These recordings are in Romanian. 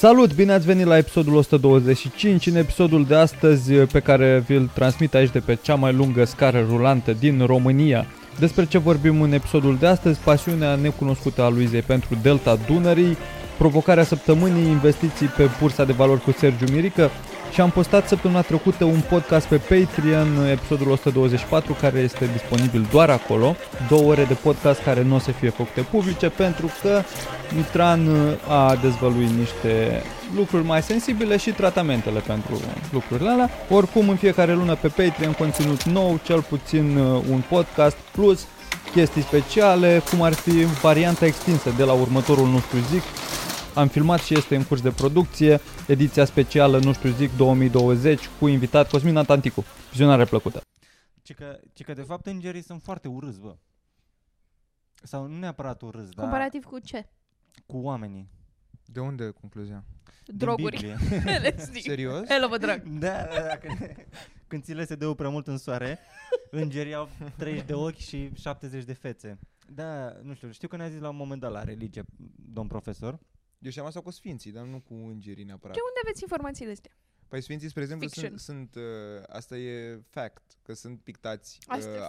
Salut, bine ați venit la episodul 125, în episodul de astăzi pe care vi-l transmit aici de pe cea mai lungă scară rulantă din România. Despre ce vorbim în episodul de astăzi? Pasiunea necunoscută a Luizei pentru Delta Dunării, provocarea săptămânii, investiții pe Bursa de Valori cu Sergiu Mirica și am postat săptămâna trecută un podcast pe Patreon, episodul 124, care este disponibil doar acolo. 2 ore de podcast care nu o să fie făcute publice pentru că Mitran a dezvăluit niște lucruri mai sensibile și tratamentele pentru lucrurile alea. Oricum, în fiecare lună pe Patreon conținut nou, cel puțin un podcast plus chestii speciale, cum ar fi varianta extinsă de la următorul Nu Știu Zic. Am filmat și este în curs de producție ediția specială Nu Știu Zic 2020 cu invitat Cosmina Tanticu. Vizionare plăcută. Cică de fapt îngerii sunt foarte urâți, bă. Sau nu neapărat urâți, dar... Comparativ cu ce? Cu oamenii. De unde e concluzia? Droguri. Serios? Hello, vă drag. Da, când ți le se dă prea mult în soare, îngerii au 30 de ochi și 70 de fețe. Da, nu știu că ne-a zis la un moment dat la religie, domn profesor. Eu și-am asta cu sfinții, dar nu cu îngerii neapărat. De unde aveți informațiile astea? Păi sfinții, spre exemplu, sunt asta e fact, că sunt pictați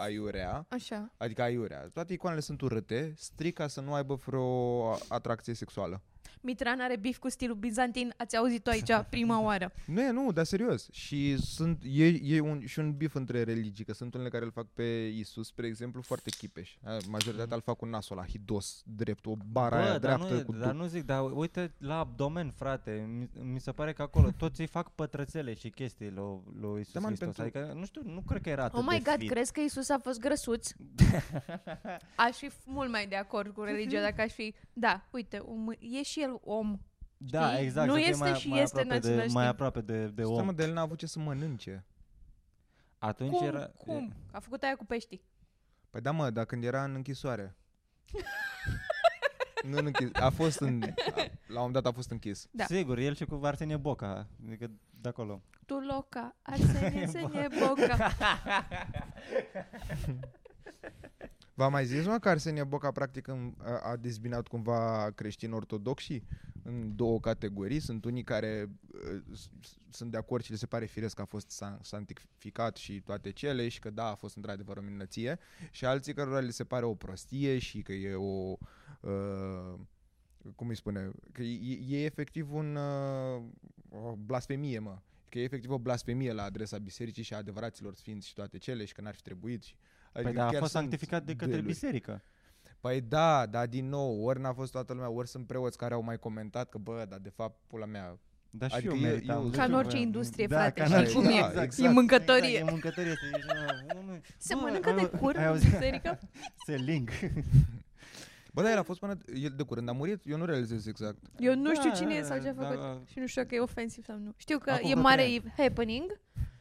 aiurea. Așa. Adică aiurea. Toate icoanele sunt urâte, strict ca să nu aibă vreo atracție sexuală. Mitran are bif cu stilul bizantin, ați auzit-o aici prima oară. Nu, dar serios. Și e un bif între religii, că sunt unele care îl fac pe Iisus, spre exemplu, foarte chipeș. Majoritatea îl fac cu nasul ăla hidos, drept, o bara aia dreaptă. Dar nu zic, dar uite la abdomen, frate, mi se pare că acolo toți îi fac pătrățele și chestii lui Iisus Hristos. Adică, nu știu, nu cred că era atât de fit. Oh my God, crezi că Iisus a fost grăsuț? Aș fi mult mai de acord cu religia dacă aș fi... Da, uite, e și el om. Da, știi? Exact. Nu este mai, și mai este naționalist. Mai aproape de om. Stai, el n-a avut ce să mănânce. Atunci cum, era... Cum? A făcut aia cu peștii. Păi da, mă, dar când era în închisoare. Nu în închisoare. La un dat a fost închis. Da. Sigur, el și cu Arsenie Boca. Adică de acolo. Tu loca, Arsenie Boca. V-am mai zis, mă, că Arsenie Boca practic a dezbinat cumva creștini-ortodoxi în două categorii. Sunt unii care sunt de acord și le se pare firesc că a fost santificat și toate cele și că da, a fost într-adevăr o minunăție. Și alții cărora le se pare o prostie și că e o... cum îi spune? Că e efectiv o blasfemie, mă. Că e efectiv o blasfemie la adresa bisericii și a adevăraților sfinți și toate cele și că n-ar fi trebuit și... Păi adică da, a fost sanctificat de către biserică. Păi da, dar din nou, ori n-a fost toată lumea, ori sunt preoți care au mai comentat că bă, dar de fapt pula mea. Da, adică și eu meritam. Ca în orice industrie, da, frate, știi cum e? Exact. E mâncătorie. Exact, e mâncătorie. Se mănâncă de cur în biserică? Se ling. Bă, dar el a fost până de curând, a murit, eu nu realizez exact. Eu nu știu cine e sau ce a făcut și nu știu că e ofensiv sau nu. Știu că e mare happening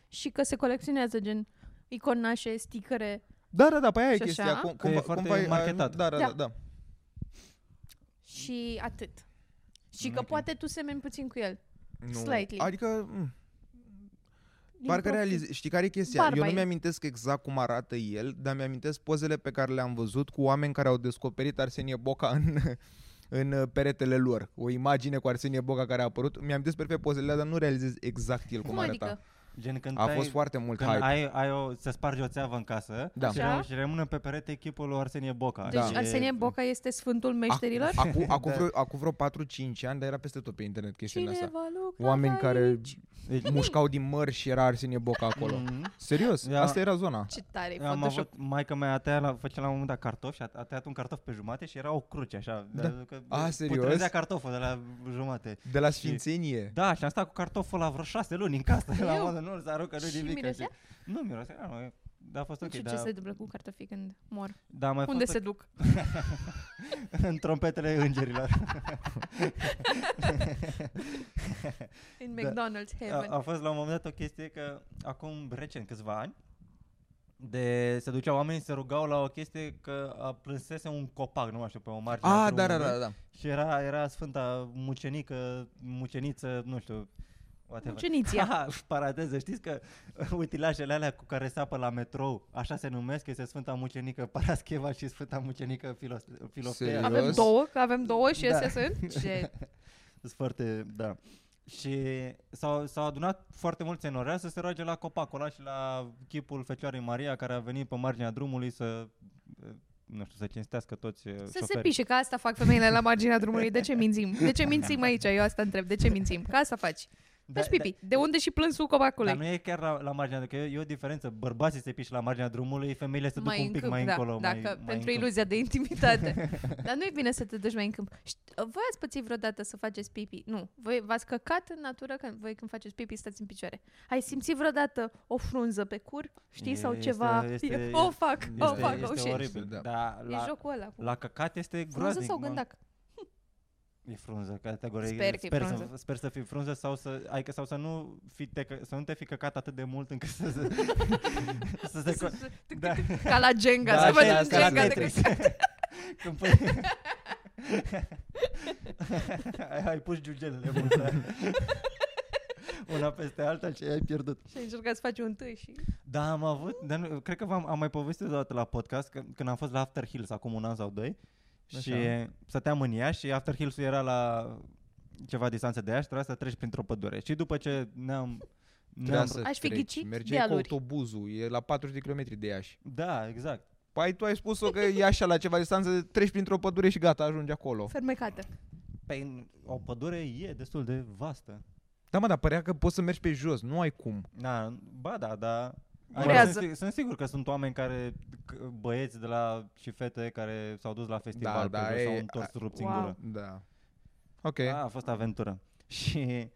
și că se colecționează gen... iconașe, sticăre. Da, pe aia e chestia. Cum e foarte marketat. Da. Și atât. Și că poate tu semeni puțin cu el. Nu. Slightly. Adică... Parcă realizezi. Știi care e chestia? Barba. Eu nu mi-amintesc exact cum arată el, dar mi-amintesc pozele pe care le-am văzut cu oameni care au descoperit Arsenie Boca în peretele lor. O imagine cu Arsenie Boca care a apărut. Mi-amintesc perfect pozele, dar nu realizez exact el cum arăta. Adică? Gen când a fost foarte mult hype. Se sparge o țeavă în casă, da. Și rămână pe perete echipul lui Arsenie Boca. Deci Arsenie Boca este sfântul meșterilor? Acum vreo 4-5 ani, dar era peste tot pe internet chestiunea asta. Oameni care mușcau din mări și era Arsenie Boca acolo. Serios, asta era zona. Ce tare, am avut, maica mea făcea la un moment dat cartofi și a tăiat un cartof pe jumate și era o cruce așa. Putrezea cartoful de la jumate. De la sfințenie. Da, și am stat cu cartoful la vreo 6 luni în casă. Nu-l aruncă, nu-i nimic. Nu mirosea? Nu, dar a fost ok. Și ce se întâmplă cu cartofii când mor? Da, unde se duc? În trompetele îngerilor. În McDonald's heaven. A fost la un moment dat o chestie că acum recent, câțiva ani, se duceau oamenii, se rugau la o chestie că plânsese un copac, nu mai știu, pe o margine. Da. Și era sfânta muceniță, nu știu... Muceniția. Paradeză, știți că utilajele alea cu care sapă la metrou, așa se numesc, este Sfânta Mucenică Parascheva și Sfânta Mucenică Filoftea. Avem două și astea sunt? Ce Sunt foarte, da. Și s-au adunat foarte mulți în Oradea să se roage la copacul ăla și la chipul Fecioarei Maria, care a venit pe marginea drumului să, nu știu, să cinstească toți șoferii. Să se pișe, că asta fac femeile la marginea drumului. De ce mințim? De ce mințim aici? Eu asta întreb. De ce mințim? Că asta faci. Deci pipi. De unde și plânsul copacului? Dar nu e chiar la marginea, că e o diferență. Bărbații se pișe la marginea drumului, femeile se duc mai un pic câmp, mai da, încolo. Dacă, mai pentru în iluzia de intimitate. Dar nu e bine să te duci mai în câmp. Voi ați pățit vreodată să faceți pipi? Nu. Voi v-ați căcat în natură că voi când faceți pipi stați în picioare. Ai simțit vreodată o frunză pe cur? Știi? Sau ceva? O fac. Oribil. Da. Da, e jocul ăla. La căcat este groaznic. Frunză sau gândac? E frunză, categoric. Sper să fii frunză sau să, adică, sau să nu te fi căcat atât de mult încât să se... Ca la Jenga, să văd Jenga de căcat. Ai pus giugelele multe una peste alta și ai pierdut. Și ai încercat să faci un tâi și... Da, am avut, dar nu, cred că am mai povestit o dată la podcast, când am fost la After Hills acum 1 an sau 2. Și stăteam în Iași și After Hills-ul era la ceva distanță de Iași, trebuia să treci printr-o pădure. Și după ce mergeai cu autobuzul, e la 40 de km de Iași. Da, exact. Păi tu ai spus-o că e așa la ceva distanță, treci printr-o pădure și gata, ajungi acolo. Fermecată. Păi o pădure e destul de vastă. Da, mă, dar părea că poți să mergi pe jos, nu ai cum. Da, ba da, dar... Sunt sigur că sunt oameni care, băieți de la și fete care s-au dus la festival, da, s-au întors rupt singură. Da. Ok. A fost aventură. Și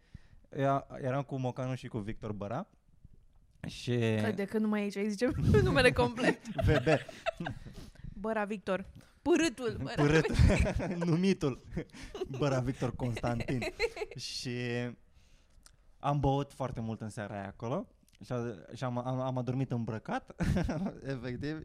eram cu Mocanu și cu Victor Băra. Și... Crede că numai aici îi zicem numele complet. VB. Băra Victor. Părâtul. Numitul. Băra Victor Constantin. Și am băut foarte mult în seara aia acolo. Și am adormit îmbrăcat, efectiv,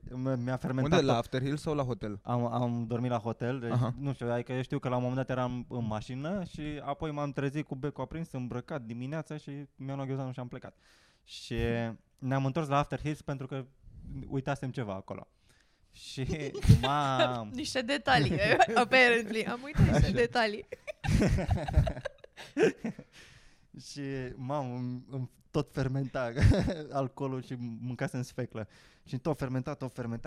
mi-a fermentat. Unde, la After Hills sau la hotel? Am dormit la hotel, deci, nu știu, adică eu știu că la un moment dat eram în mașină și apoi m-am trezit cu becul aprins, îmbrăcat dimineața și mi-am luat gheozanul și am plecat. Și ne-am întors la After Hills pentru că uitasem ceva acolo. Și niște detalii, apparently, am uitat niște detalii. Și îmi tot fermenta alcoolul și mâncase în sfeclă. Și tot fermenta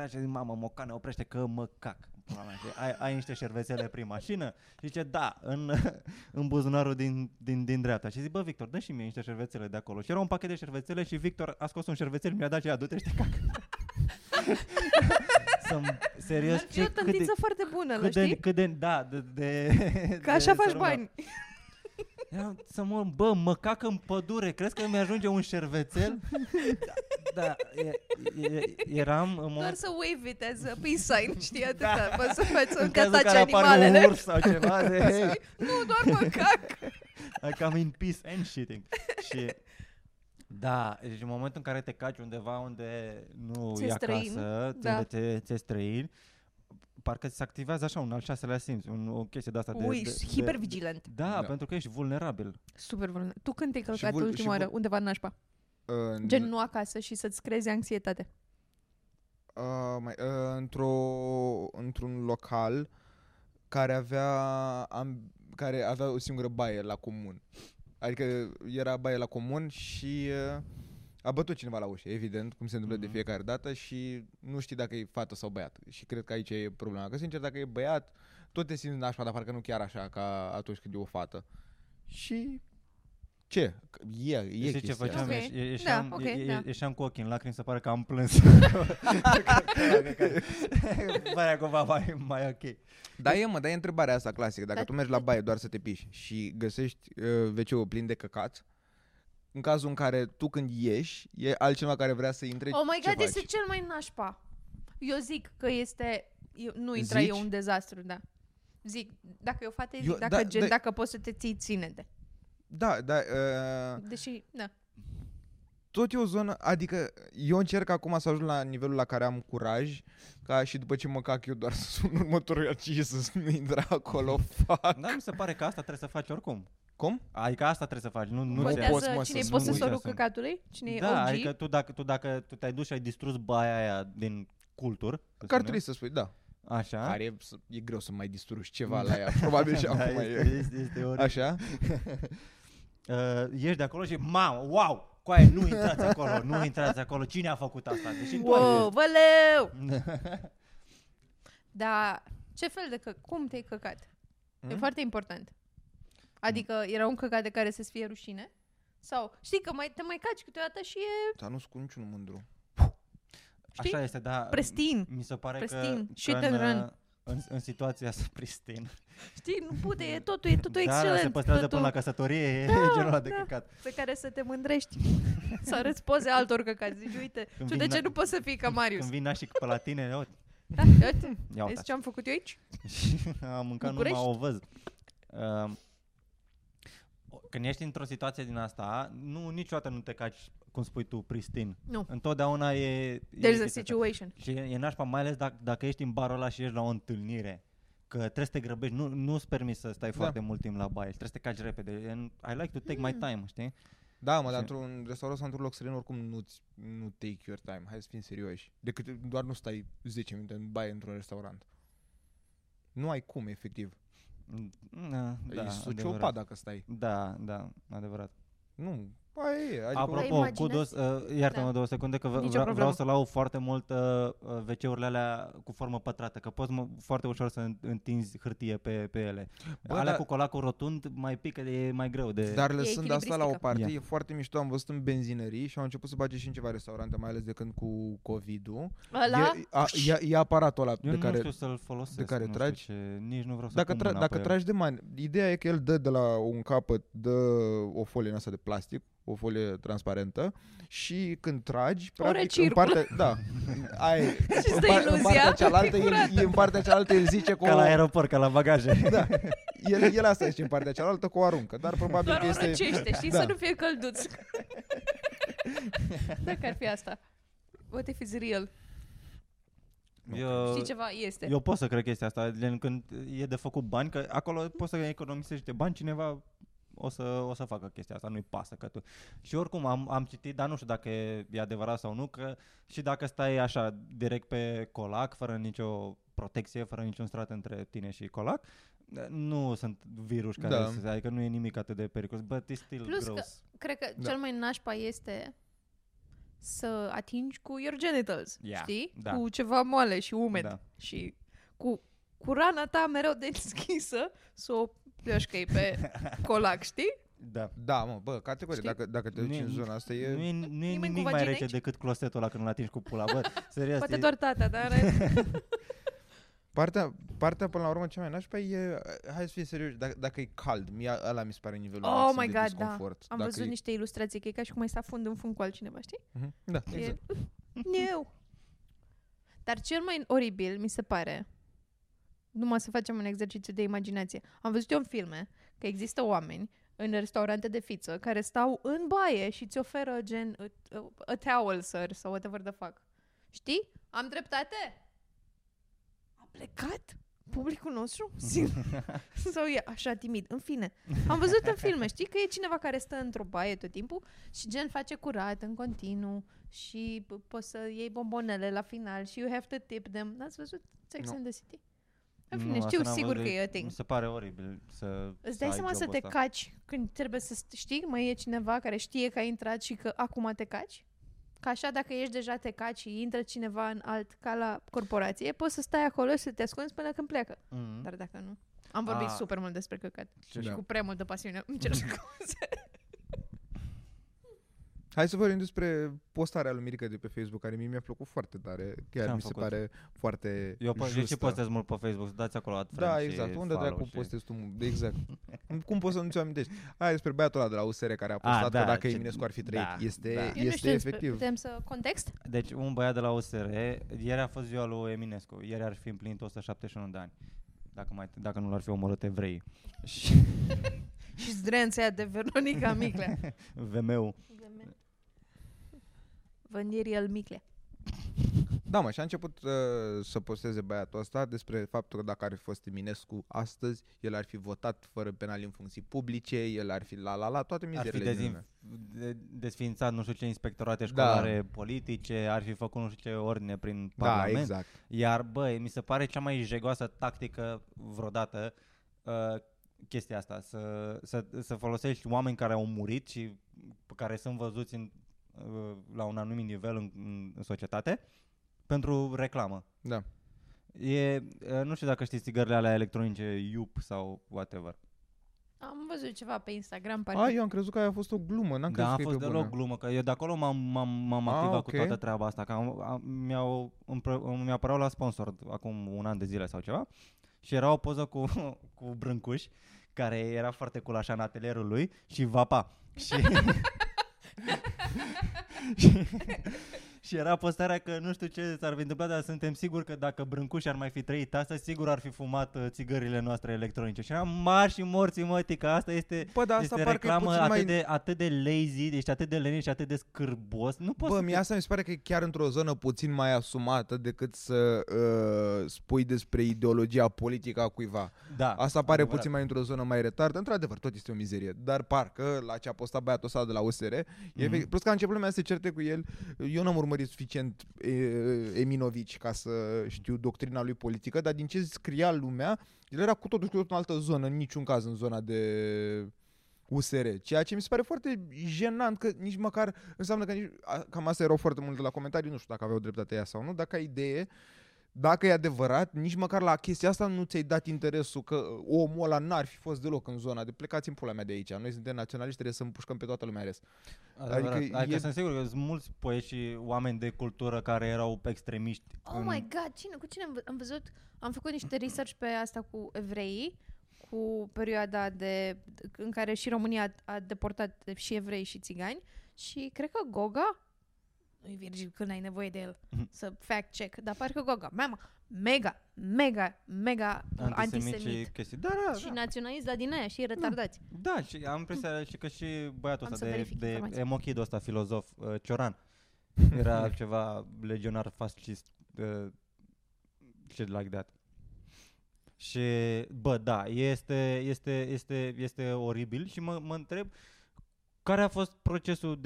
și zic, mamă, Mocane, oprește că mă cac. Ai niște șervețele prin mașină? Și zice, da, în buzunarul din dreapta. Și zic, bă, Victor, dă și mie niște șervețele de acolo. Și era un pachet de șervețele și Victor a scos un șervețel și mi-a dat și a du-te și te cac. Serios, ce... E o tântiță foarte bună, nu știi? Că așa faci bani. Să mor, bă, mă cac în pădure, crezi că mi-ajunge un șervețel? Da, eram... Doar să wave it as a peace sign, știi, atâta, da. Bă, să faci să încătaci animalele. În un urs sau ceva de... Nu, doar mă cac. Like I'm in peace and shitting. Și, da, deci în momentul în care te caci undeva unde nu e acasă, unde ți-e străin, parcă se activează așa un al 6-lea simț, o chestie de asta de... Ui, hipervigilant. Da, pentru că ești vulnerabil. Super vulnerabil. Tu când te-ai călcat ultima oară, undeva în nașpa? Gen nu acasă și să-ți creezi anxietate. Într-un local care avea o singură baie la comun. Adică era baie la comun și... A bătut cineva la ușă, evident, cum se întâmplă de fiecare dată și nu știi dacă e fată sau băiat. Și cred că aici e problema. Că, sincer, dacă e băiat, tot te simți nașpa, dar parcă nu chiar așa ca atunci când e o fată. Și ce? E știi ce făceam? Ieșeam cu ochii în lacrimi, se pare că am plâns. Părea cumva mai ok. Dar e întrebarea asta clasică. Dacă tu mergi la baie doar să te piși și găsești WC-ul plin de căcați, în cazul în care tu când ieși, e altcineva care vrea să intre, ce faci? Oh my god, este cel mai nașpa. Eu zic că este... Nu intra, e un dezastru, da. Zic, dacă e o fată, dacă poți să te ții, ține-te. Da, da. Deși, da. Tot e o zonă... Adică eu încerc acum să ajung la nivelul la care am curaj, ca și după ce mă cac eu doar să sun următorul și să nu intra acolo, fac. Dar mi se pare că asta trebuie să faci oricum. Cum? Adică asta trebuie să faci. Nu cine e posesorul căcatului? Cine e OG? Da, adică tu dacă tu te-ai dus și ai distrus baia aia din culturi... Că ar trebui să spui, da. Așa. Care e greu să mai distrugi ceva la ea. Probabil și acum este ori. Așa. Ești de acolo și mamă, wow! Coaie, nu intrați acolo, nu intrați acolo. Cine a făcut asta? Deși wow, văleu! Dar ce fel de cum te-ai căcat? E foarte important. Adică era un căcat de care să-ți fie rușine? Sau știi că te mai caci câteodată și e... Dar nu sunt cu niciunul mândru. Știi? Așa este, da. Prestin. Mi se pare prestin. Că în situația asta prestin. Știi, nu pute, e totul excelent. Da, se păstrează totul. Până la căsătorie, da, e genul ăla de căcat. Pe care să te mândrești. Să arăți poze altor căcați. Zici, uite, de ce nu poți să fii ca Marius? Când vin nașii pe la tine, uite. Da, uite, vezi ce am făcut eu aici? Am mâncat București? Numai o văz. Când ești într-o situație din asta, niciodată nu te caci, cum spui tu, pristin. Nu. Întotdeauna e... There's a situation. Și e nașpa, mai ales dacă ești în barul ăla și ești la o întâlnire, că trebuie să te grăbești, nu-ți permis să stai foarte mult timp la baie, trebuie să te caci repede. And I like to take my time, știi? Da, mă, dar într-un restaurant sau într-un loc seren, oricum nu take your time, hai să fim serioși. Decât doar nu stai 10 minute în baie într-un restaurant. Nu ai cum, efectiv. Da, e sociopat dacă stai. Da, adevărat. Nu, e. Adică apropo, kudos, iartă-mă 2 secunde că vreau să lau foarte mult WC-urile alea cu formă pătrată, că poți foarte ușor să întinzi hârtie pe ele. Bă, alea cu colacul rotund mai pică, e mai greu de... Dar lăsând asta la o parte, e foarte mișto, am văzut în benzinării și au început să bage și în ceva restaurante, mai ales de când cu COVID-ul. E aparatul ăla de care... Eu nu știu să-l folosesc, de care tragi. Nici nu vreau să pun mâna. Dacă tragi de mani, ideea e că el dă de la un capăt, dă o folie în asta de plastic, o folie transparentă și când tragi practic în partea, da, în partea cealaltă el, în partea cealaltă el zice că ca la aeroport, ca la bagaje. Da. El asta zice în partea cealaltă că o aruncă, dar probabil doar că este răcește, știi, să nu fie călduț. Dacă ar fi asta. What if it's real? Știi ceva? Este. Eu pot să cred chestia asta, când e de făcut bani, că acolo poți să economisești bani, cineva o să facă chestia asta, nu-i pasă că tu. Și oricum am citit, dar nu știu dacă e adevărat sau nu, că și dacă stai așa direct pe colac, fără nicio protecție, fără niciun strat între tine și colac, nu sunt virus care adică nu e nimic atât de periculos, but it's still gross. Plus că, cred că cel mai nașpa este să atingi cu your genitals, știi? Da. Cu ceva moale și umed și cu rana ta mereu deschisă, s-o plăși că e pe colac, știi? Da, mă, bă, categoric, dacă te duci în zona asta e... Nu e nimic mai rece decât closetul ăla când îl atingi cu pula, bă, serios. Poate doar tata, dar... Partea, până la urmă, cea mai nașpa e... Hai să fim serioși, dacă e cald, ăla mi se pare nivelul maxim de disconfort. Da. Am văzut niște ilustrații, că e ca și cum ai stat fund în fund cu altcineva, știi? Da, exact. Eu. Dar cel mai oribil, mi se pare... Numai să facem un exercițiu de imaginație. Am văzut eu în filme că există oameni în restaurante de fiță care stau în baie și ți oferă gen a towel, sir, sau whatever the fuck. Știi? Am dreptate? A plecat publicul nostru? Sau e așa timid? În fine. Am văzut în filme, știi? Că e cineva care stă într-o baie tot timpul și gen face curat în continuu și poți să iei bombonele la final și you have to tip them. N-ați văzut Sex and the City? Nu, știu sigur că e o thing. Mi se pare oribil să... Îți dai seama să te caci când trebuie să știi? Mai e cineva care știe că ai intrat și că acum te caci? Că așa dacă ești deja te caci și intră cineva în alt, ca la corporație, poți să stai acolo și să te ascunzi până când pleacă. Dar dacă nu... Am vorbit super mult despre căcat. Și cu prea multă pasiune. Îmi cer scuze. Hai să vorbim despre postarea lui Mirica de pe Facebook, care mi-a plăcut foarte tare. Chiar mi se pare foarte justă. Eu și postez mult pe Facebook, să dați acolo adfrem. Da, exact. Unde dracu postezi tu? Exact. Cum poți să nu ți-o amintești? Hai despre băiatul ăla de la USR care a postat că dacă Eminescu ar fi trăit. Este efectiv. Putem să context? Deci un băiat de la USR, ieri a fost ziua lui Eminescu, ieri ar fi împlinit 171 de ani. Dacă nu l-ar fi omorât evreii. Și zdrența de Veronica Miclea. VMU. Venirii al Miclea. Da, mă, și a început să posteze băiatul ăsta despre faptul că dacă ar fi fost Eminescu astăzi, el ar fi votat fără penali în funcții publice, el ar fi la la la, toate mizerile. Ar fi desființat nu știu ce inspectorate școlare politice, ar fi făcut nu știu ce ordine prin parlament. Da, exact. Iar, băi, mi se pare cea mai jegoasă tactică vreodată chestia asta, să folosești oameni care au murit și care sunt văzuți la un anumit nivel în societate pentru reclamă. Da. E, nu știu dacă știți țigările alea electronice, Iup sau whatever. Am văzut ceva pe Instagram. Parcă... eu am crezut că aia a fost o glumă. N-am crezut că a fost deloc glumă, că eu de acolo m-am activat cu toată treaba asta, că mi-a apărut la sponsor acum un an de zile sau ceva și era o poză cu Brâncuș, care era foarte cool așa în atelierul lui și vapa. Și... și era postarea că nu știu ce s-ar fi întâmplat, dar suntem siguri că dacă Brâncuș ar mai fi trăit astăzi, sigur ar fi fumat țigările noastre electronice. Și eram mari și morții, mătică, asta este, este reclamă atât de lazy, deci atât de leneș și atât de scârbos. Nu poți asta mi se pare că e chiar într-o zonă puțin mai asumată decât să spui despre ideologia politică a cuiva. Da, asta pare adevărat. Puțin mai într-o zonă mai retardă. Într-adevăr, tot este o mizerie, dar parcă la ce a postat băiatul ăsta de la USR, plus că a început lumea să se certe cu el, eu n-am urmărit suficient Eminovici ca să știu doctrina lui politică, dar din ce scria lumea, el era cu totul în altă zonă, în niciun caz în zona de USR, ceea ce mi se pare foarte jenant, că nici măcar înseamnă că cam asta erau foarte mult la comentarii, nu știu dacă aveau dreptate ea sau nu, dar ca idee, dacă e adevărat, nici măcar la chestia asta nu ți-ai dat interesul că omul ăla n-ar fi fost deloc în zona de plecați în pula mea de aici. Noi suntem naționaliști, trebuie să împușcăm pe toată lumea în rest. Adică sunt sigur că sunt mulți poeți și oameni de cultură care erau extremiști. Oh my god, cu cine am văzut? Am făcut niște research pe asta cu evreii, cu perioada în care și România a deportat și evrei și țigani și cred că Goga... Virgil, când ai nevoie de el să fact-check, dar parcă Goga, mega antisemit chestii. Da. Și naționalist, dar din aia, și retardați. Da, și am impresia că și băiatul ăsta de emochidul ăsta filozof, Cioran, era ceva legionar fascist shit like that. Și, bă, da, este oribil și mă întreb care a fost procesul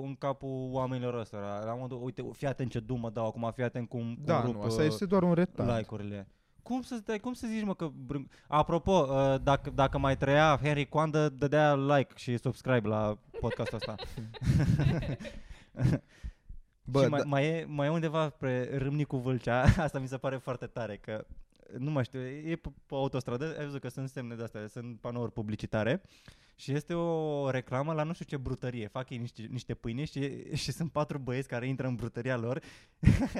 în capul oamenilor ăsta? La modul, uite, fii atent ce dumă dau acum, fii atent cum rup asta este doar un retard. Like-urile. Cum să zici, mă, că... Apropo, dacă mai trăia Henry Coandă, dădea like și subscribe la podcastul ăsta. Bă, și mai e undeva spre Râmnicu Vâlcea, asta mi se pare foarte tare, că nu mai știu, e pe autostradă, ai văzut că sunt semne de-astea, sunt panouri publicitare și este o reclamă la nu știu ce brutărie, fac ei niște pâine și sunt patru băieți care intră în brutăria lor,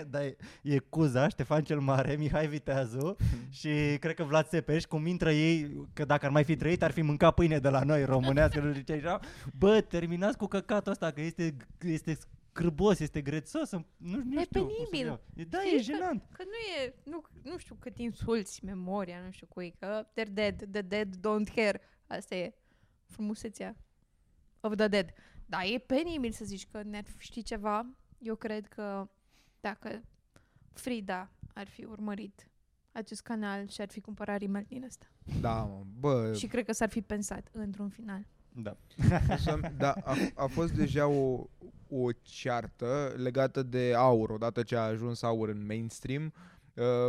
dar e Cuza, Ștefan cel Mare, Mihai Viteazu și cred că Vlad Țepeș, cum intră ei, că dacă ar mai fi trăit ar fi mâncat pâine de la noi românească, nu știu ce așa, bă, terminați cu căcatul ăsta că este scârbos, este grețos, nu știu. E penibil. Da, e jenant. Că nu e, nu știu cât insulți memoria, nu știu cui, că they're dead, the dead don't care. Asta e frumusețea of the dead. Da, e penibil să zici că ne-ar ști ceva. Eu cred că dacă Frida ar fi urmărit acest canal și ar fi cumpărat rimel din ăsta. Da, mă, bă. Și cred că s-ar fi pensat într-un final. Da. Da, a fost deja o ceartă legată de Aur, odată ce a ajuns Aur în mainstream,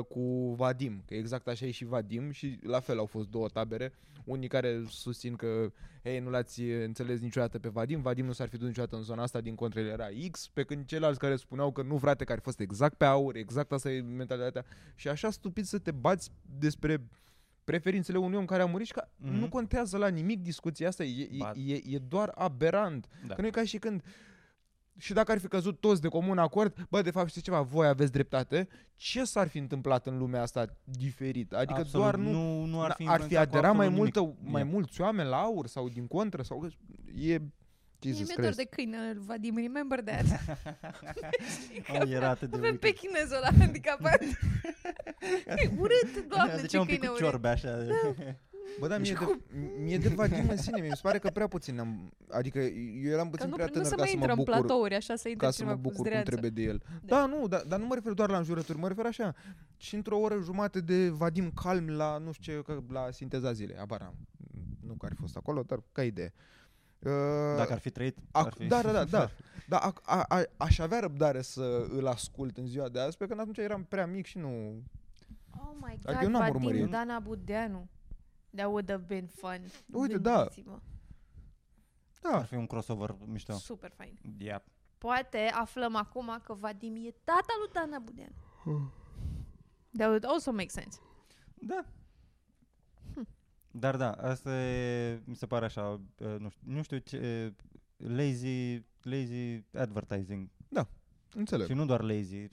cu Vadim, că exact așa e și Vadim și la fel au fost două tabere, unii care susțin că hey, nu l-ați înțeles niciodată pe Vadim nu s-ar fi dus niciodată în zona asta, din contră era X, pe când ceilalți care spuneau că nu, frate, care a fost exact pe Aur, exact asta e mentalitatea și așa stupid să te bați despre preferințele unui om care a murit și că nu contează la nimic discuția asta, e doar aberant, da. Că nu e ca și când și dacă ar fi căzut toți de comun acord, bă, de fapt, știți ceva, voi aveți dreptate, ce s-ar fi întâmplat în lumea asta diferit? Adică absolut, doar nu ar fi aderat mai mulți oameni la Aur sau din contră? Sau e... Jesus Christ. E de câine, Vadim, remember that. Avem pe chinezul ăla handicapat. E urât, doamne, ce câine urât. Ciorbe așa. Da. Bă, da, mie de Vadim în sine, mi se pare că prea puțin am, adică eu eram puțin prea tânăr ca să mă bucur, așa, ca să mă bucur cum trebuie de el. Da, nu, dar nu mă refer doar la înjurături, mă refer așa. Și într-o oră jumate de Vadim calm la, nu știu ce, la Sinteza Zilei, abar am. Nu că ar fi fost acolo, dar ca idee. Dacă ar fi trăit ar fi... Da. Dar aș avea răbdare să îl ascult în ziua de azi, pe când atunci eram prea mic și nu... Oh my God, adică Vadim, Dana Budeanu. That would have been fun. Uite, bindisima. Da. Ar fi un crossover mișto. Super fain. Yep. Poate aflăm acum că Vadim e tata lui Dana Budeanu. That would also make sense. Da. Dar da, asta e, mi se pare așa, nu știu ce, lazy advertising. Da, înțeleg. Și nu doar lazy,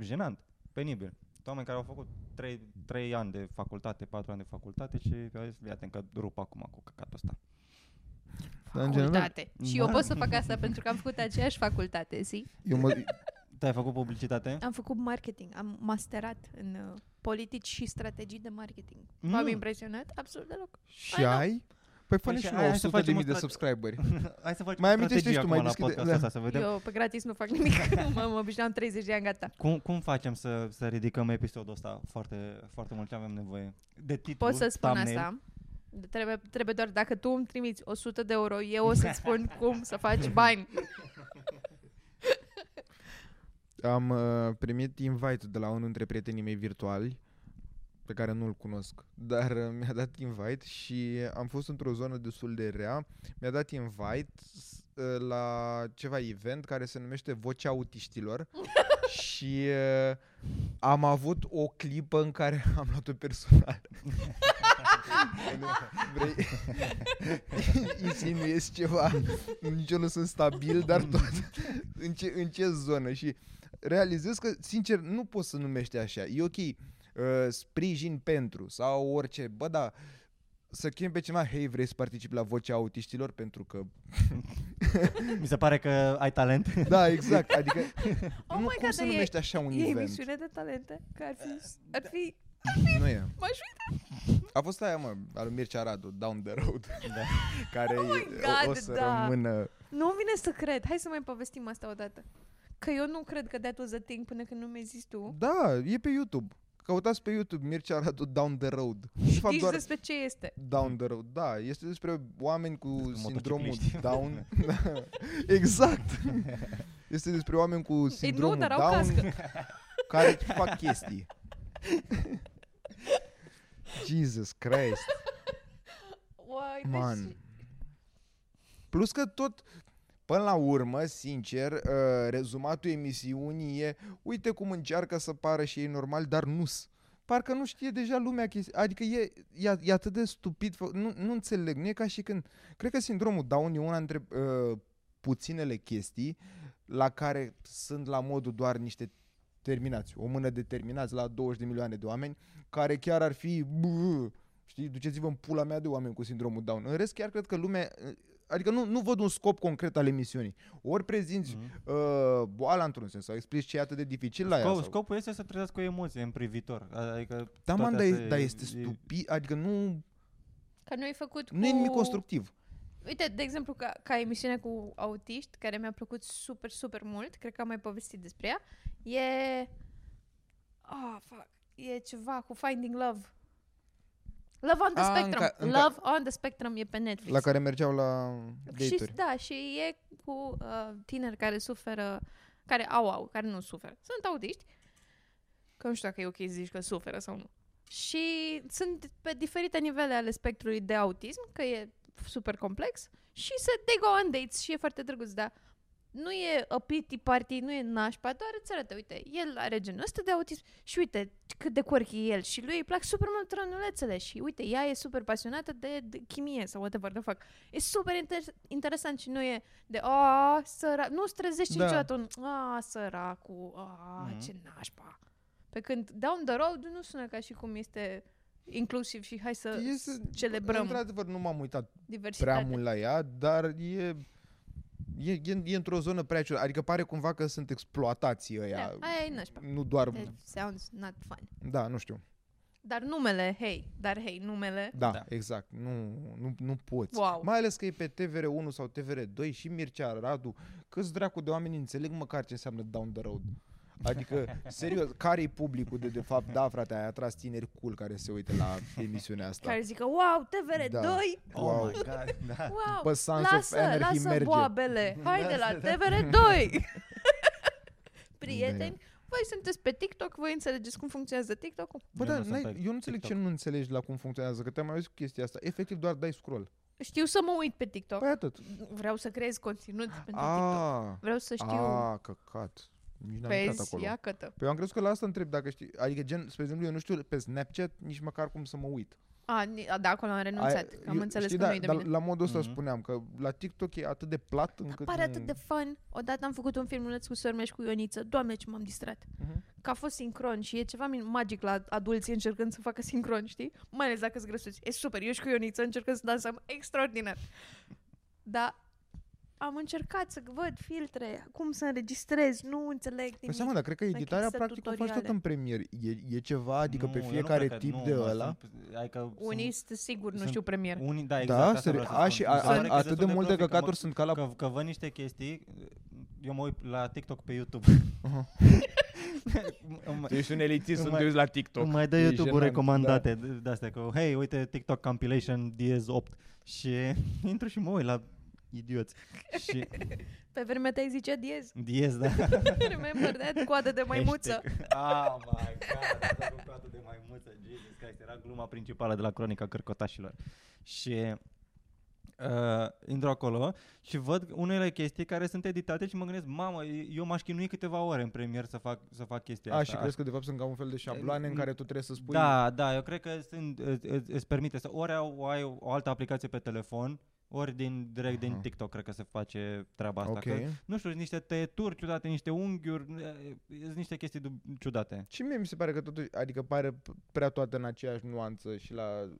jenant, penibil. Oameni care au făcut 3 ani de facultate, 4 ani de facultate și au zis, iată încă rup acum cu căcatul ăsta. Facultate. Și eu pot să fac asta pentru că am făcut aceeași facultate, zi? Te-ai făcut publicitate? Am făcut marketing, am masterat în... politici și strategii de marketing. M-am impresionat? Absolut deloc. Și ai? Păi fă-ne și nouă 100.000 de subscriberi. Hai să facem o strategie acum la podcastul ăsta, să vedem. Eu pe gratis nu fac nimic. Mă obișnuiam 30 de ani, gata. Cum facem să ridicăm episodul ăsta foarte, foarte mult? Ce avem nevoie? De titlul, pot să spun thumbnail. Asta. Trebuie doar dacă tu îmi trimiți 100 de euro, eu o să-ți spun cum să faci bani. Am primit invite de la unul dintre prietenii mei virtuali, pe care nu-l cunosc, dar mi-a dat invite și am fost într-o zonă destul de rea. Mi-a dat invite la ceva event care se numește Vocea Autiștilor și am avut o clipă în care am luat-o personal. Vrei? Insinuiesc ceva, nici eu nu sunt stabil, dar tot în ce zonă și... Realizez că, sincer, nu poți să numești așa. E ok, sprijin pentru sau orice, bă, da, să chem pe cineva, hei, vrei să participi la Vocea Autiștilor? Pentru că... Mi se pare că ai talent. Da, exact, adică nu cum să numești așa un event. E emisiune de talente, că ar fi... Nu e. M-aș uita. A fost aia, mă, al lui Mircea Radu, Down the Road, da, care o să rămână... Nu-mi vine să cred, hai să mai povestim asta odată. Că eu nu cred că that was a thing până când nu mi-ai zis tu. Da, e pe YouTube. Căutați pe YouTube Mircea Radu Down the Road. Știți doar despre ce este? Down the Road, da. Este despre oameni cu despre sindromul Down. Exact. Este despre oameni cu sindromul Down care fac chestii. Jesus Christ. Why, man. Plus că tot... Până la urmă, sincer, rezumatul emisiunii e uite cum încearcă să pară și ei normal, dar nu-s. Parcă nu știe deja lumea chestia. Adică e atât de stupid. Nu înțeleg. Nu e ca și când... Cred că sindromul Down e una dintre puținele chestii la care sunt la modul doar niște terminați. O mână de terminați la 20 de milioane de oameni care chiar ar fi... Știi, duceți-vă în pula mea de oameni cu sindromul Down. În rest, chiar cred că lumea... Adică nu văd un scop concret al emisiunii. Ori prezinți boala într-un sens, sau explici ce e atât de dificil la ea. Sau... Scopul este să trezească o emoție în privitor. Adică da, man, dar este stupid, adică nu... Că nu ai făcut cu... Nu e nimic constructiv. Uite, de exemplu, ca emisiunea cu autiști, care mi-a plăcut super, super mult, cred că am mai povestit despre ea, e... E ceva cu Finding Love. Love on the Spectrum. Love on the Spectrum e pe Netflix. La care mergeau la date-uri. Și, da, și e cu tineri care suferă, care care nu suferă. Sunt autiști, că nu știu dacă e ok să zici că suferă sau nu. Și sunt pe diferite nivele ale spectrului de autism, că e super complex, și they go on dates și e foarte drăguț, dar nu e a pity party, nu e nașpa, doar îți arată, uite, el are genul ăsta de autism și uite cât de corchi e el și lui îi plac super mult rănulețele și uite, ea e super pasionată de chimie sau whatever the fuck. E super interesant și nu e de sărac, nu strezești niciodată un săracul, ce nașpa. Pe când Down the Road nu sună ca și cum este inclusiv și hai să celebrăm. Într-adevăr nu m-am uitat prea mult la ea, dar E într-o zonă prea ciudată, adică pare cumva că sunt exploatații ăia. Da, aia e nașpa. Nu doar... It sounds not fun. Da, nu știu. Dar numele, hei, numele... Da, da, exact, nu poți. Wow. Mai ales că e pe TVR1 sau TVR2 și Mircea Radu, câți dracu de oameni înțeleg măcar ce înseamnă Down the Road. Adică, serios, care-i publicul de fapt, da, frate, ai atras tineri cool care se uită la emisiunea asta. Care zică, wow, TVR2! Da. Oh my God, da. Wow, lasă boabele, haide la TVR2! Prieteni, voi sunteți pe TikTok, voi înțelegeți cum funcționează TikTok-ul? Bă, da, eu nu înțeleg ce nu înțelegi la cum funcționează, că te-am mai auzit cu chestia asta. Efectiv, doar dai scroll. Știu să mă uit pe TikTok. Păi atât. Vreau să creez conținut pentru TikTok. Vreau să știu... Ah, căcat. Păi eu am crezut că la asta întreb dacă știi. Adică gen, spre exemplu, eu nu știu pe Snapchat nici măcar cum să mă uit. A, da, acolo am renunțat. Am înțeles că nu-i de mine. La modul ăsta spuneam că la TikTok e atât de plat încât... Pare atât de fun. Odată am făcut un filmuleț cu sormea și cu Ioniță. Doamne, ce m-am distrat. Că a fost sincron și e ceva magic la adulții încercând să facă sincron, știi? Mai ales dacă-s grăsuți. E super, eu și cu Ioniță încercând să dansăm extraordinar. Dar... am încercat să văd filtre, cum să înregistrez, nu înțeleg nimic. Păi seama, dar cred că editarea practic o faci tot în Premiere. E ceva, adică nu, pe fiecare tip nu, de ăla. Adică unii sunt sigur, nu știu Premiere. Unii, da, exact. Da, atât de multe căcaturi sunt ca la... Că văd niște chestii, eu mă uit la TikTok pe YouTube. Ești un elitist, sunt duci la TikTok. Mai dă YouTube-ul recomandate de-astea, că hei, uite, TikTok compilation DS8 și intru și mă uit la... idioți. Și pe vremea te-ai zicea diez. Diez, da. Remember that, coadă de maimuță. Ah, oh my God, coadă de maimuță. Jesus Christ, era gluma principală de la Cronica Cărcotașilor. Și intru acolo și văd unele chestii care sunt editate și mă gândesc, mamă, eu m-aș chinui câteva ore în Premiere să fac chestia asta. Și crezi că de fapt sunt ca un fel de șabloane în care tu trebuie să spui... Da, da, eu cred că îți permite să ori ai o altă aplicație pe telefon, ori direct din TikTok, cred că se face treaba asta. Okay. Că, nu știu, niște tăieturi ciudate, niște unghiuri, niște chestii ciudate. Și mie mi se pare că totuși, adică pare prea toată în aceeași nuanță și la,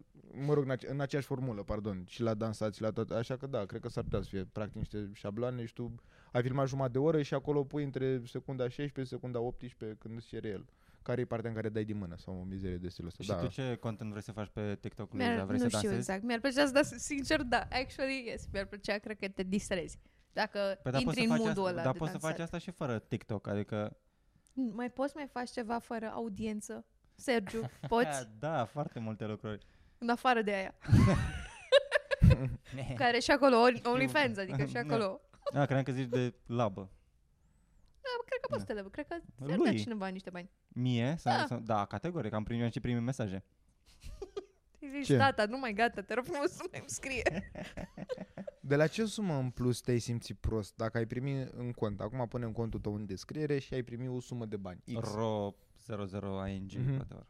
mă rog, în aceeași formulă, pardon, și la dansați, și la toate, așa că da, cred că s-ar putea să fie practic niște șabloane și tu ai filmat jumătate de oră și acolo pui între secunda 16, secunda 18, când îți cere el. Care e partea în care dai din mână sau o mizerie de stilul ăsta. Și tu ce content vrei să faci pe TikTok-ul? Nu știu exact. Mi-ar plăcea să dansez. Sincer, da. Actually, yes. Mi-ar plăcea, cred că te distrezi. Dacă intri în modul ăla. Dar poți să faci asta și fără TikTok, adică... Mai poți mai faci ceva fără audiență? Sergiu, poți? Da, foarte multe lucruri. În afară de aia. Care și acolo, OnlyFans, adică și acolo. Da, credeam că zici de labă. Da, cred că poți să te dă, cred că ți-ar da cineva niște bani. Mie? Da, categoric, am primit și prime mesaje. Zici, tata, nu mai gata, te rog frumos să mai îmi scrie. De la ce sumă în plus te-ai simțit prost? Dacă ai primit în cont, acum pune în contul tău în descriere și ai primit o sumă de bani. X. Ro 00ANG, whatever.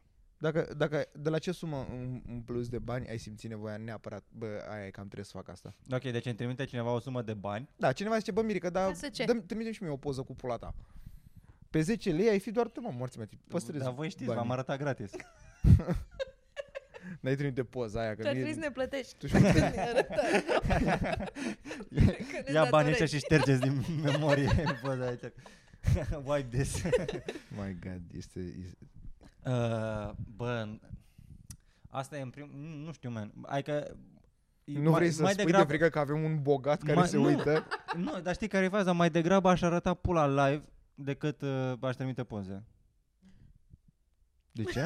Dacă de la ce sumă în plus de bani ai simțit nevoia neapărat, bă, aia e cam trebuie să fac asta. Ok, deci îmi trimite cineva o sumă de bani. Da, cineva zice, bă, Mirica, dar trimite-mi și mie o poză cu pula ta. Pe 10 lei ai fi doar tu, mă, morții mea. Dar voi știți, v-am arătat gratis. N-ai trimite poza aia. Că trebuie să ne plătești. Tu știi când ne arătăm. Ia banii ăștia și ștergeți din memorie poza aia. Wipe this. My God, este... Bă, asta e în primul... Nu știu, man. Adică... Nu vrei să spui de frică că avem un bogat care se uită? Nu, dar știi care e faza? Mai degrabă aș arăta pula live decât aș trimite poze. De ce?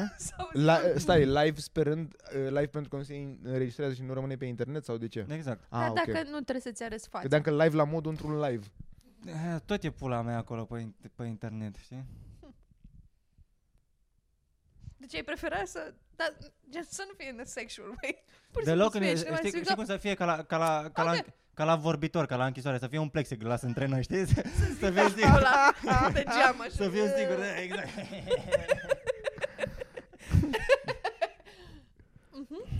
Stai, live sperând, live pentru că nu se înregistrează și nu rămâne pe internet sau de ce? Exact. Dar okay. Dacă nu trebuie să-ți arăți fața. Credeam că live la modul într-un live. Tot e pula mea acolo pe internet, știi? Deci ai prefera să... Dar să nu fie in a sexual way. Deloc, știi cum să fie ca la vorbitor, ca la închisoare, să fie un plexiglas între noi, știi? Să fie sigur. Să fie sigur, exact.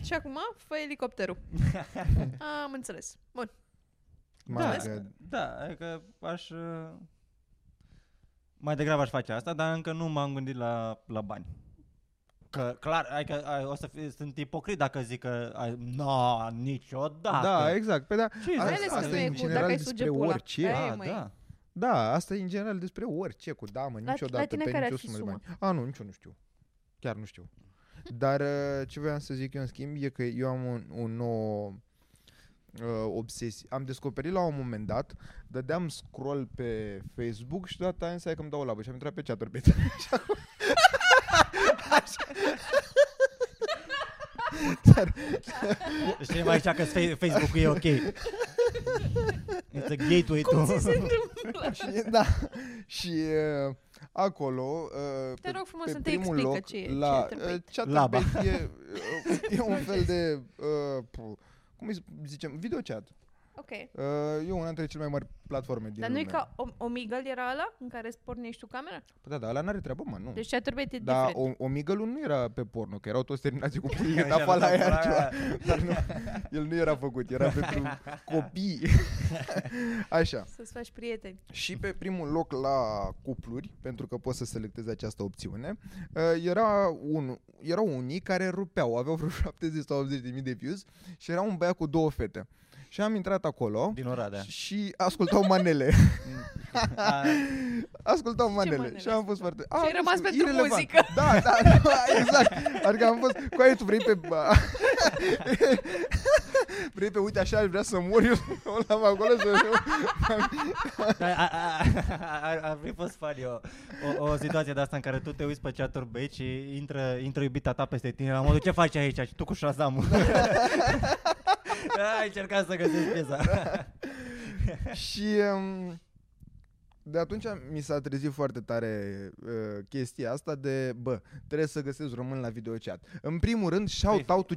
Și acum, fă elicopterul. Am înțeles. Bun. Da, că aș... Mai degrabă aș face asta, dar încă nu m-am gândit la bani. Că clar, adică sunt ipocrit dacă zic că no, niciodată. Da, exact. Păi da, asta e în general despre orice. Da, asta e în general despre orice, cu da, mă, niciodată, pe nicio sumă de bani. Nu știu. Chiar nu știu. Dar ce voiam să zic eu în schimb e că eu am un nou obsesie. Am descoperit la un moment dat, dădeam scroll pe Facebook și data aia că îmi dau labă și am intrat pe chat-uri pe așa. Dar... Deci mai știa că Facebook-ul e ok. It's a gateway to... Cum se întâmplă? Da. Și acolo, te rog frumos să te explică ce e. La chat-ul e un fel de... cum zicem? Video chat. Ok. E una dintre cele mai mari platforme din lume. Dar nu e ca Omegle era ăla în care îți pornești tu camera? Păi da, dar ăla n-are treabă, mă, nu. Deci ce-a trebuit e diferit. Dar Omegle-ul nu era pe porno, că erau toți terminați cu puie, dar afară la ea altceva. Dar nu, el nu era făcut, era pentru copii. Așa. Să-ți faci prieteni. Și pe primul loc la cupluri, pentru că poți să selectezi această opțiune, erau unii care rupeau, aveau vreo 70 sau 80 de mii de views și era un băiat cu două fete. Și am intrat acolo din Oradea și ascultau manele. Ascultau manele și am fost foarte... Și ai rămas pentru muzică. Da, da, exact. Adică am fost... Coaie, tu vrei pe... Vrei pe, uite, așa aș vrea să mor eu l-am acolo să... Ar fi fost fani o situație de asta în care tu te uiți pe chat-uri băieți și intră iubita ta peste tine la modul, ce faci aici? Și tu cu Shazam-ul. Ai încercat să găsești piesa. Și de atunci mi s-a trezit foarte tare chestia asta de, bă, trebuie să găsesc român la videochat. În primul rând, shout-out-ul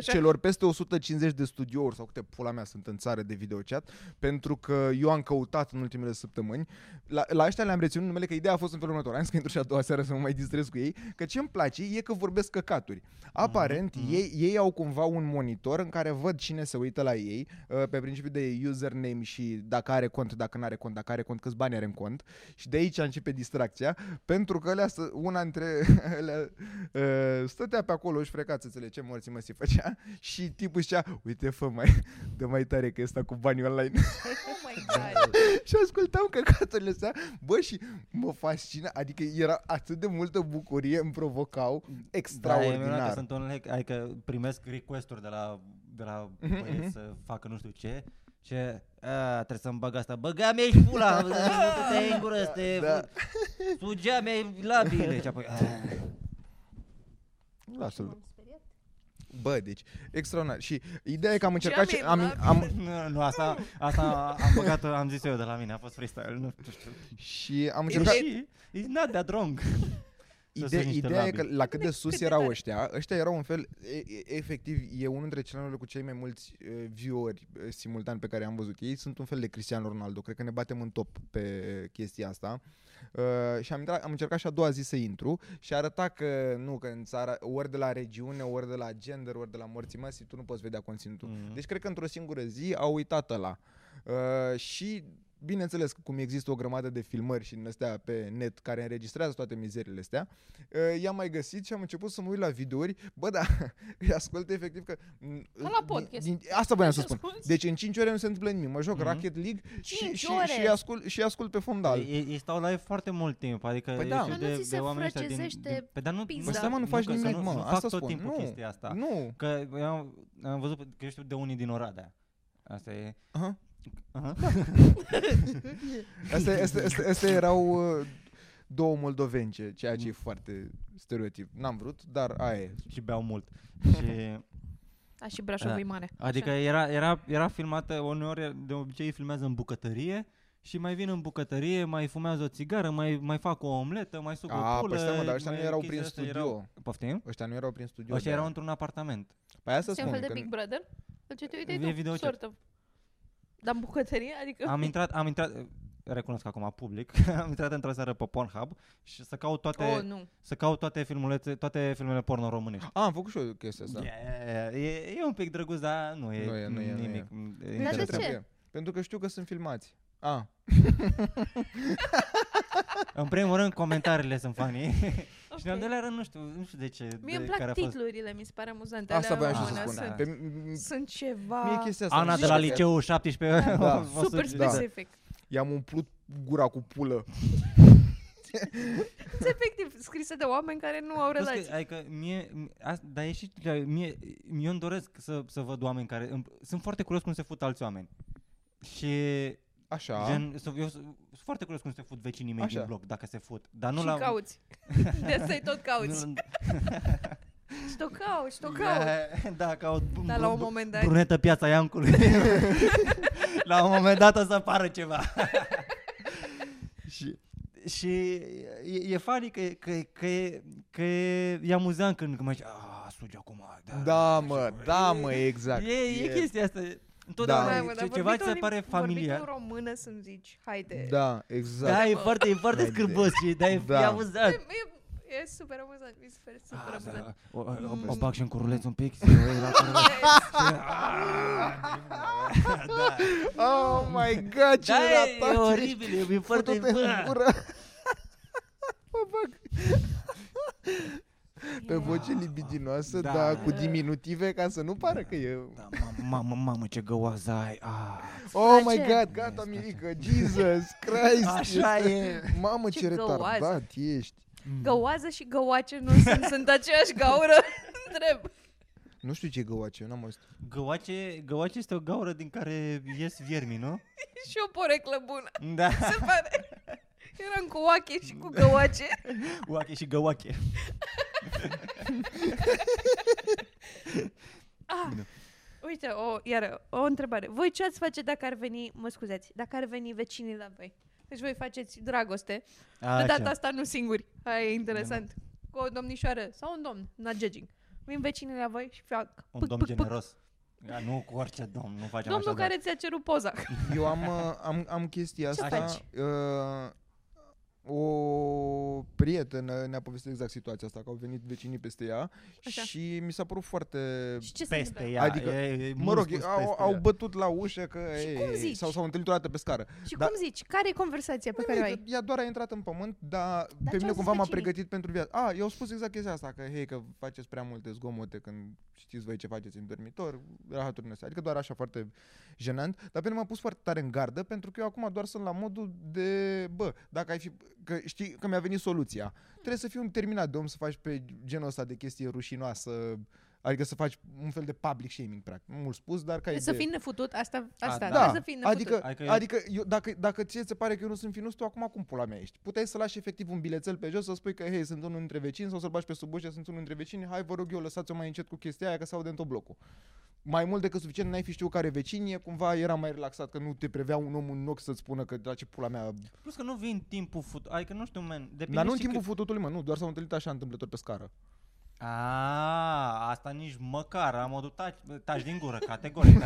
celor peste 150 de studiouri sau câte pula mea sunt în țară de videochat, pentru că eu am căutat în ultimele săptămâni. La ăștia le-am reținut numele, că ideea a fost în felul următor. Am zis că intru și a doua seară să mă mai distrez cu ei, că ce îmi place e că vorbesc căcaturi. Aparent, ei au cumva un monitor în care văd cine se uită la ei, pe principiu de username și dacă are cont, dacă nu are cont, dacă are cont, câți bani are în cont, și de aici începe distracția, pentru că una dintre ele stătea pe acolo și freca, țățele, ce morții mă se făcea, și tipul zicea, uite, fă mai, dă mai tare că ăsta cu banii online. Oh my God. Și ascultam căcaturile astea, bă, și mă fascina, adică era atât de multă bucurie, îmi provocau extraordinar. Da, sunt unele, adică primesc request-uri de la băieți să facă nu știu ce. Ce? Trebuie să-mi bag asta. Băga mi-ai și pula, te-ai în gură, te sugea mi-ai labile. Și apoi... Lasă-l. Bă, deci, extraordinar. Și ideea e că am încercat și... Nu, asta am băgat, am zis eu de la mine, a fost freestyle, nu știu. Și am încercat... It's not that wrong. Ideea e că la cât de sus erau ăștia erau un fel, efectiv, e unul dintre celelalte cu cei mai mulți view-ori simultan pe care am văzut. Ei sunt un fel de Cristiano Ronaldo, cred că ne batem în top pe chestia asta. Și am încercat și a doua zi să intru și arăta că nu, că în țara, ori de la regiune, ori de la gender, ori de la morții măsii, tu nu poți vedea conținutul. Deci cred că într-o singură zi au uitat ăla. Și... Bineînțeles că cum există o grămadă de filmări și din astea pe net care înregistrează toate mizerile astea, i-am mai găsit și am început să mă uit la videouri. Bă, da, îi ascult efectiv că... La podcast. Asta voiam să spun. Deci în 5 ore nu se întâmplă nimic. Mă joc Rocket League și ascult pe fondal. Ei stau live foarte mult timp. Adică păi da. Nu ți se frăcezește pizza. Mă, seama, nu faci nimic, mă. Asta spun. Nu fac tot timpul chestia asta. Nu. Că am văzut, că știu, de unii din Oradea. Asta e... Astea erau două moldovence, ceea ce e foarte stereotip. N-am vrut, dar aia e. Și beau mult. Și Brașovul e mare. Adică era filmată, uneori de obicei filmează în bucătărie și mai vin în bucătărie, mai fumează o țigară, mai fac o omletă, mai suc o pulă. Păi stai, dar ăștia nu erau prin studio. Poftim? Ăștia nu erau prin studio. Ăștia erau într-un apartament. Păi aia să spun. E un fel de Big Brother? Ce te uite tu, sortă. Dar în bucătărie? Adică... Am intrat, recunosc acum public, am intrat într-o seară pe Pornhub și să caut toate filmulețe, toate filmele porno românești. Am făcut și eu chestia asta. E un pic drăguț, dar nu e nimic. Dar de ce? Pentru că știu că sunt filmați. În primul rând, comentariile sunt funny. Și în al doilea rând, nu știu de ce. Mie îmi plac titlurile, mi se pare amuzante. Asta voiam și să spun. Sunt ceva... Ana de la liceu 17. Super specific. I-am umplut gura cu pulă. efectiv scrise de oameni care nu au relații. Că, adică dar e și mie, eu îmi doresc să văd oameni care sunt foarte curios cum se fut alți oameni. Și așa. Gen, eu sunt foarte curios cum se fut vecinii mei din bloc, dacă se fut. Dar nu și cauți. De să-i tot cauți. Și tot cauți. Da, caut. Dar la un moment dat... Brunetă piața Iancului. La un moment dat o să apară ceva. Și e funny că e amuzant când mă zice, suge acum. Da, mă, exact. E chestia asta. Întotdeauna ceva ți se pare familiar. Vorbit în română să-mi zici, haide. Da, exact. Da, e foarte scârbos și e amuzant. E super amuzant, mi se pare super amuzant. O bag și în curuleț un pic. Oh my god, ce era. E oribil, e foarte bună. O bag. Pe voce libidinoasă, dar cu diminutive ca să nu pară că e... Da, mamă, ce găoază ai! Ah. Oh my god, gata Mirica, Jesus Christ! Așa e! Mamă, ce retardat ești! Găoază și găoace nu sunt aceeași gaură? Întreb. Nu știu ce e găoace, n-am auzit. Găoace este o gaură din care ies viermi, nu? Și o poreclă bună. Da. Se pare. Eram cu oache și cu găoace. Oache și găoache. Uite, iară, o întrebare. Voi ce ați face dacă ar veni vecinii la voi? Deci voi faceți dragoste. De data asta nu singuri. Aia e interesant. Cu o domnișoară sau un domn, not judging. Vin vecinii la voi și fac... Un domn generos. Nu cu orice domn, nu facem. Domnul care ți-a cerut poza. Eu am chestia asta. Ce faci? O prietenă ne-a povestit exact situația asta, că au venit vecinii peste ea. Așa. Și mi s-a părut foarte... Și ce peste ea? Adică, au bătut la ușă că... Și cum zici? S-au întâlnit o dată pe scară. Și cum zici? Care e conversația pe care o ai? Ea doar a intrat în pământ, dar pe mine cumva m-a pregătit pentru viață. Eu am spus exact chestia asta, că faceți prea multe zgomote când știți voi ce faceți în dormitor, rahaturi în astea. Adică doar așa foarte jenant. Dar pe mine m-a pus foarte tare în gardă, pentru că eu acum doar sunt la modul de... dacă ai fi... Că știi că mi-a venit soluția. Trebuie să fii un terminat de om, să faci pe genul ăsta de chestie rușinoasă, adică să faci un fel de public shaming, practic. Mult spus, dar ca să fii nefutut, asta. Da. Să fii nefutut. Adică eu, dacă ție ți pare că eu nu sunt finus, tu acum cum pula mea ești? Puteai să lași efectiv un bilețel pe jos, să spui că hei, sunt unul dintre vecini, sau să-l bagi pe sub ușă, sunt unul dintre vecini, hai vă rog eu, lăsați-o mai încet cu chestia aia că se aude în tot blocul. Mai mult decât suficient, n-ai fi știut care vecinie, cumva era mai relaxat, că nu te prevea un om în ochi să-ți spună că da, ce pula mea... Plus că nu vin în timpul futut, adică nu știu, man... Dar nu în timpul fututului, mă, nu, doar s-au întâlnit așa întâmplător pe scară. Asta nici măcar, am adus taci din gură, categoric,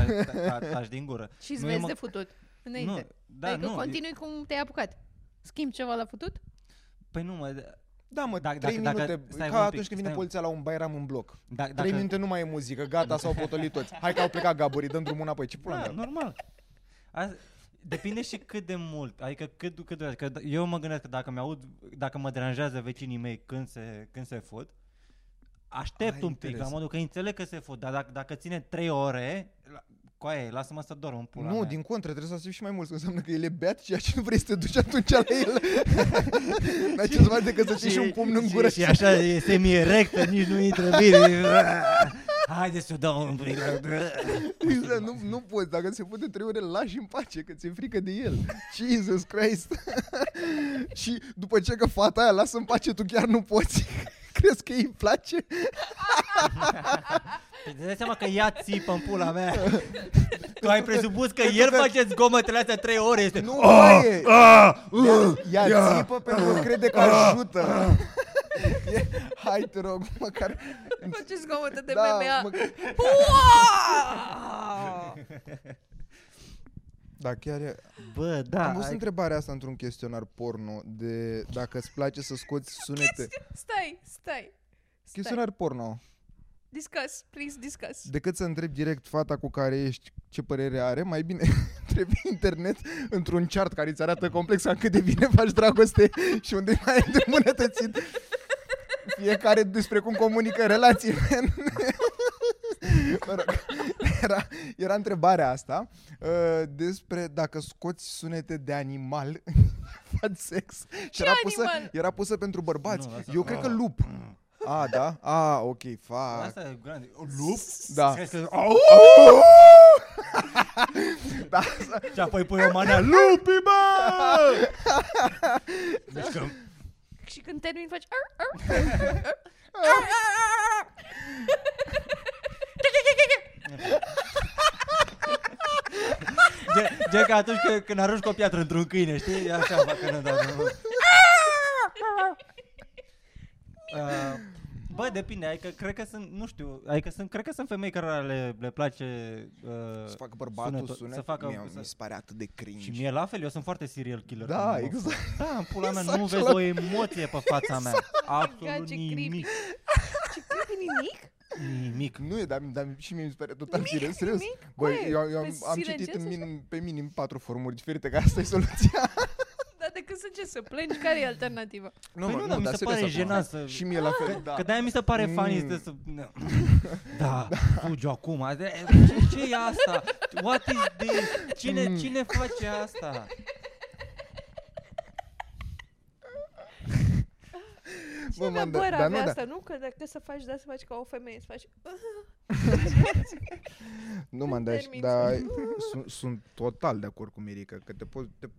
taci din gură. Și-ți vezi de futut, înainte. Adică continui cum te-ai apucat. Schimbi ceva la futut? Păi nu, mă... Da, mă, 3 minute, ca atunci când vine poliția la un bairam în bloc. 3 minute nu mai e muzică, gata, s-au potolit toți. Hai că au plecat gaburii, dăm drumul înapoi. Ce pula mea? Normal. Depinde și cât de mult, adică cât durează. Că eu mă gândesc că dacă mă deranjează vecinii mei când se fut, aștept un pic, la modul că înțeleg că se fut, dar dacă ține 3 ore... Coaie, lasă-mă să dorm în pula mea. Din contră, trebuie să asumi și mai mult, că înseamnă că el e beat și așa nu vrei să te duci atunci la el. N-ai ce să faci decât să ții și un pumn în gură. Și așa e semi-erectă, nici nu intră bine. Haideți să dau un bric. Nu poți, dacă se fute 3 ore, lași în pace, că ți-e frică de el. Jesus Christ. Și după ce că fata aia lasă în pace, tu chiar nu poți. Crezi că îi place? Te dai seama că ea țipă în pula mea. Tu ai presupus că el face zgomotele astea 3 ore. Este... Nu, băie! Ea țipă pentru că crede că ajută. Hai, te rog, măcar... Face zgomote de MMA. Da, chiar e... Bă, da. Am pus întrebarea asta într-un chestionar porno de dacă îți place să scoți sunete. Stai. Chestionar porno. Discuss, please discuss. Decât să întrebi direct fata cu care ești ce părere are, mai bine întrebi internet într-un chart care îți arată complex cât de bine faci dragoste și unde mai ai de îmbunătățit. Fiecare despre cum comunică relațiile. Era întrebarea asta despre dacă scoți sunete de animal Fansex. Și era pusă pentru bărbați. Nu, eu cred că lup. A, da? A, ok, fac. Asta e grand. Lup? Da. Da. Și apoi pui o manea. Lupi, bă! Deci că... Și când termin faci... Gen ca atunci când arunci cu o piatră într-un câine, știi? Așa facă bă, depinde, adică cred că sunt, nu știu, adică sunt, cred că sunt femei care le place să facă bărbatul sunet, să facă, mi se pare atât de cringe. Și mie la fel, eu sunt foarte serial killer. Da, exact. Da, în pula mea exact, nu vezi o emoție pe fața exact mea. Absolut ce nimic. Ce creepy nimic? Nimic. Nu e, dar și mie mi se pare total serios. Băi, eu am citit pe minim 4 formuri diferite, că asta e soluția. Dar decât să ce, să plângi, care e alternativa? Nu, păi nu, dar mi se pare jenant să... Și mie la fel, da. Că de-aia mi se pare funny să... Da, fugiu acum. Ce e asta? What is this? Cine face asta? Cine mă bără avea asta, nu? Că dacă să faci, da, să faci ca o femeie, să faci... Nu, Mandaș, dar sunt total de acord cu Mirica, că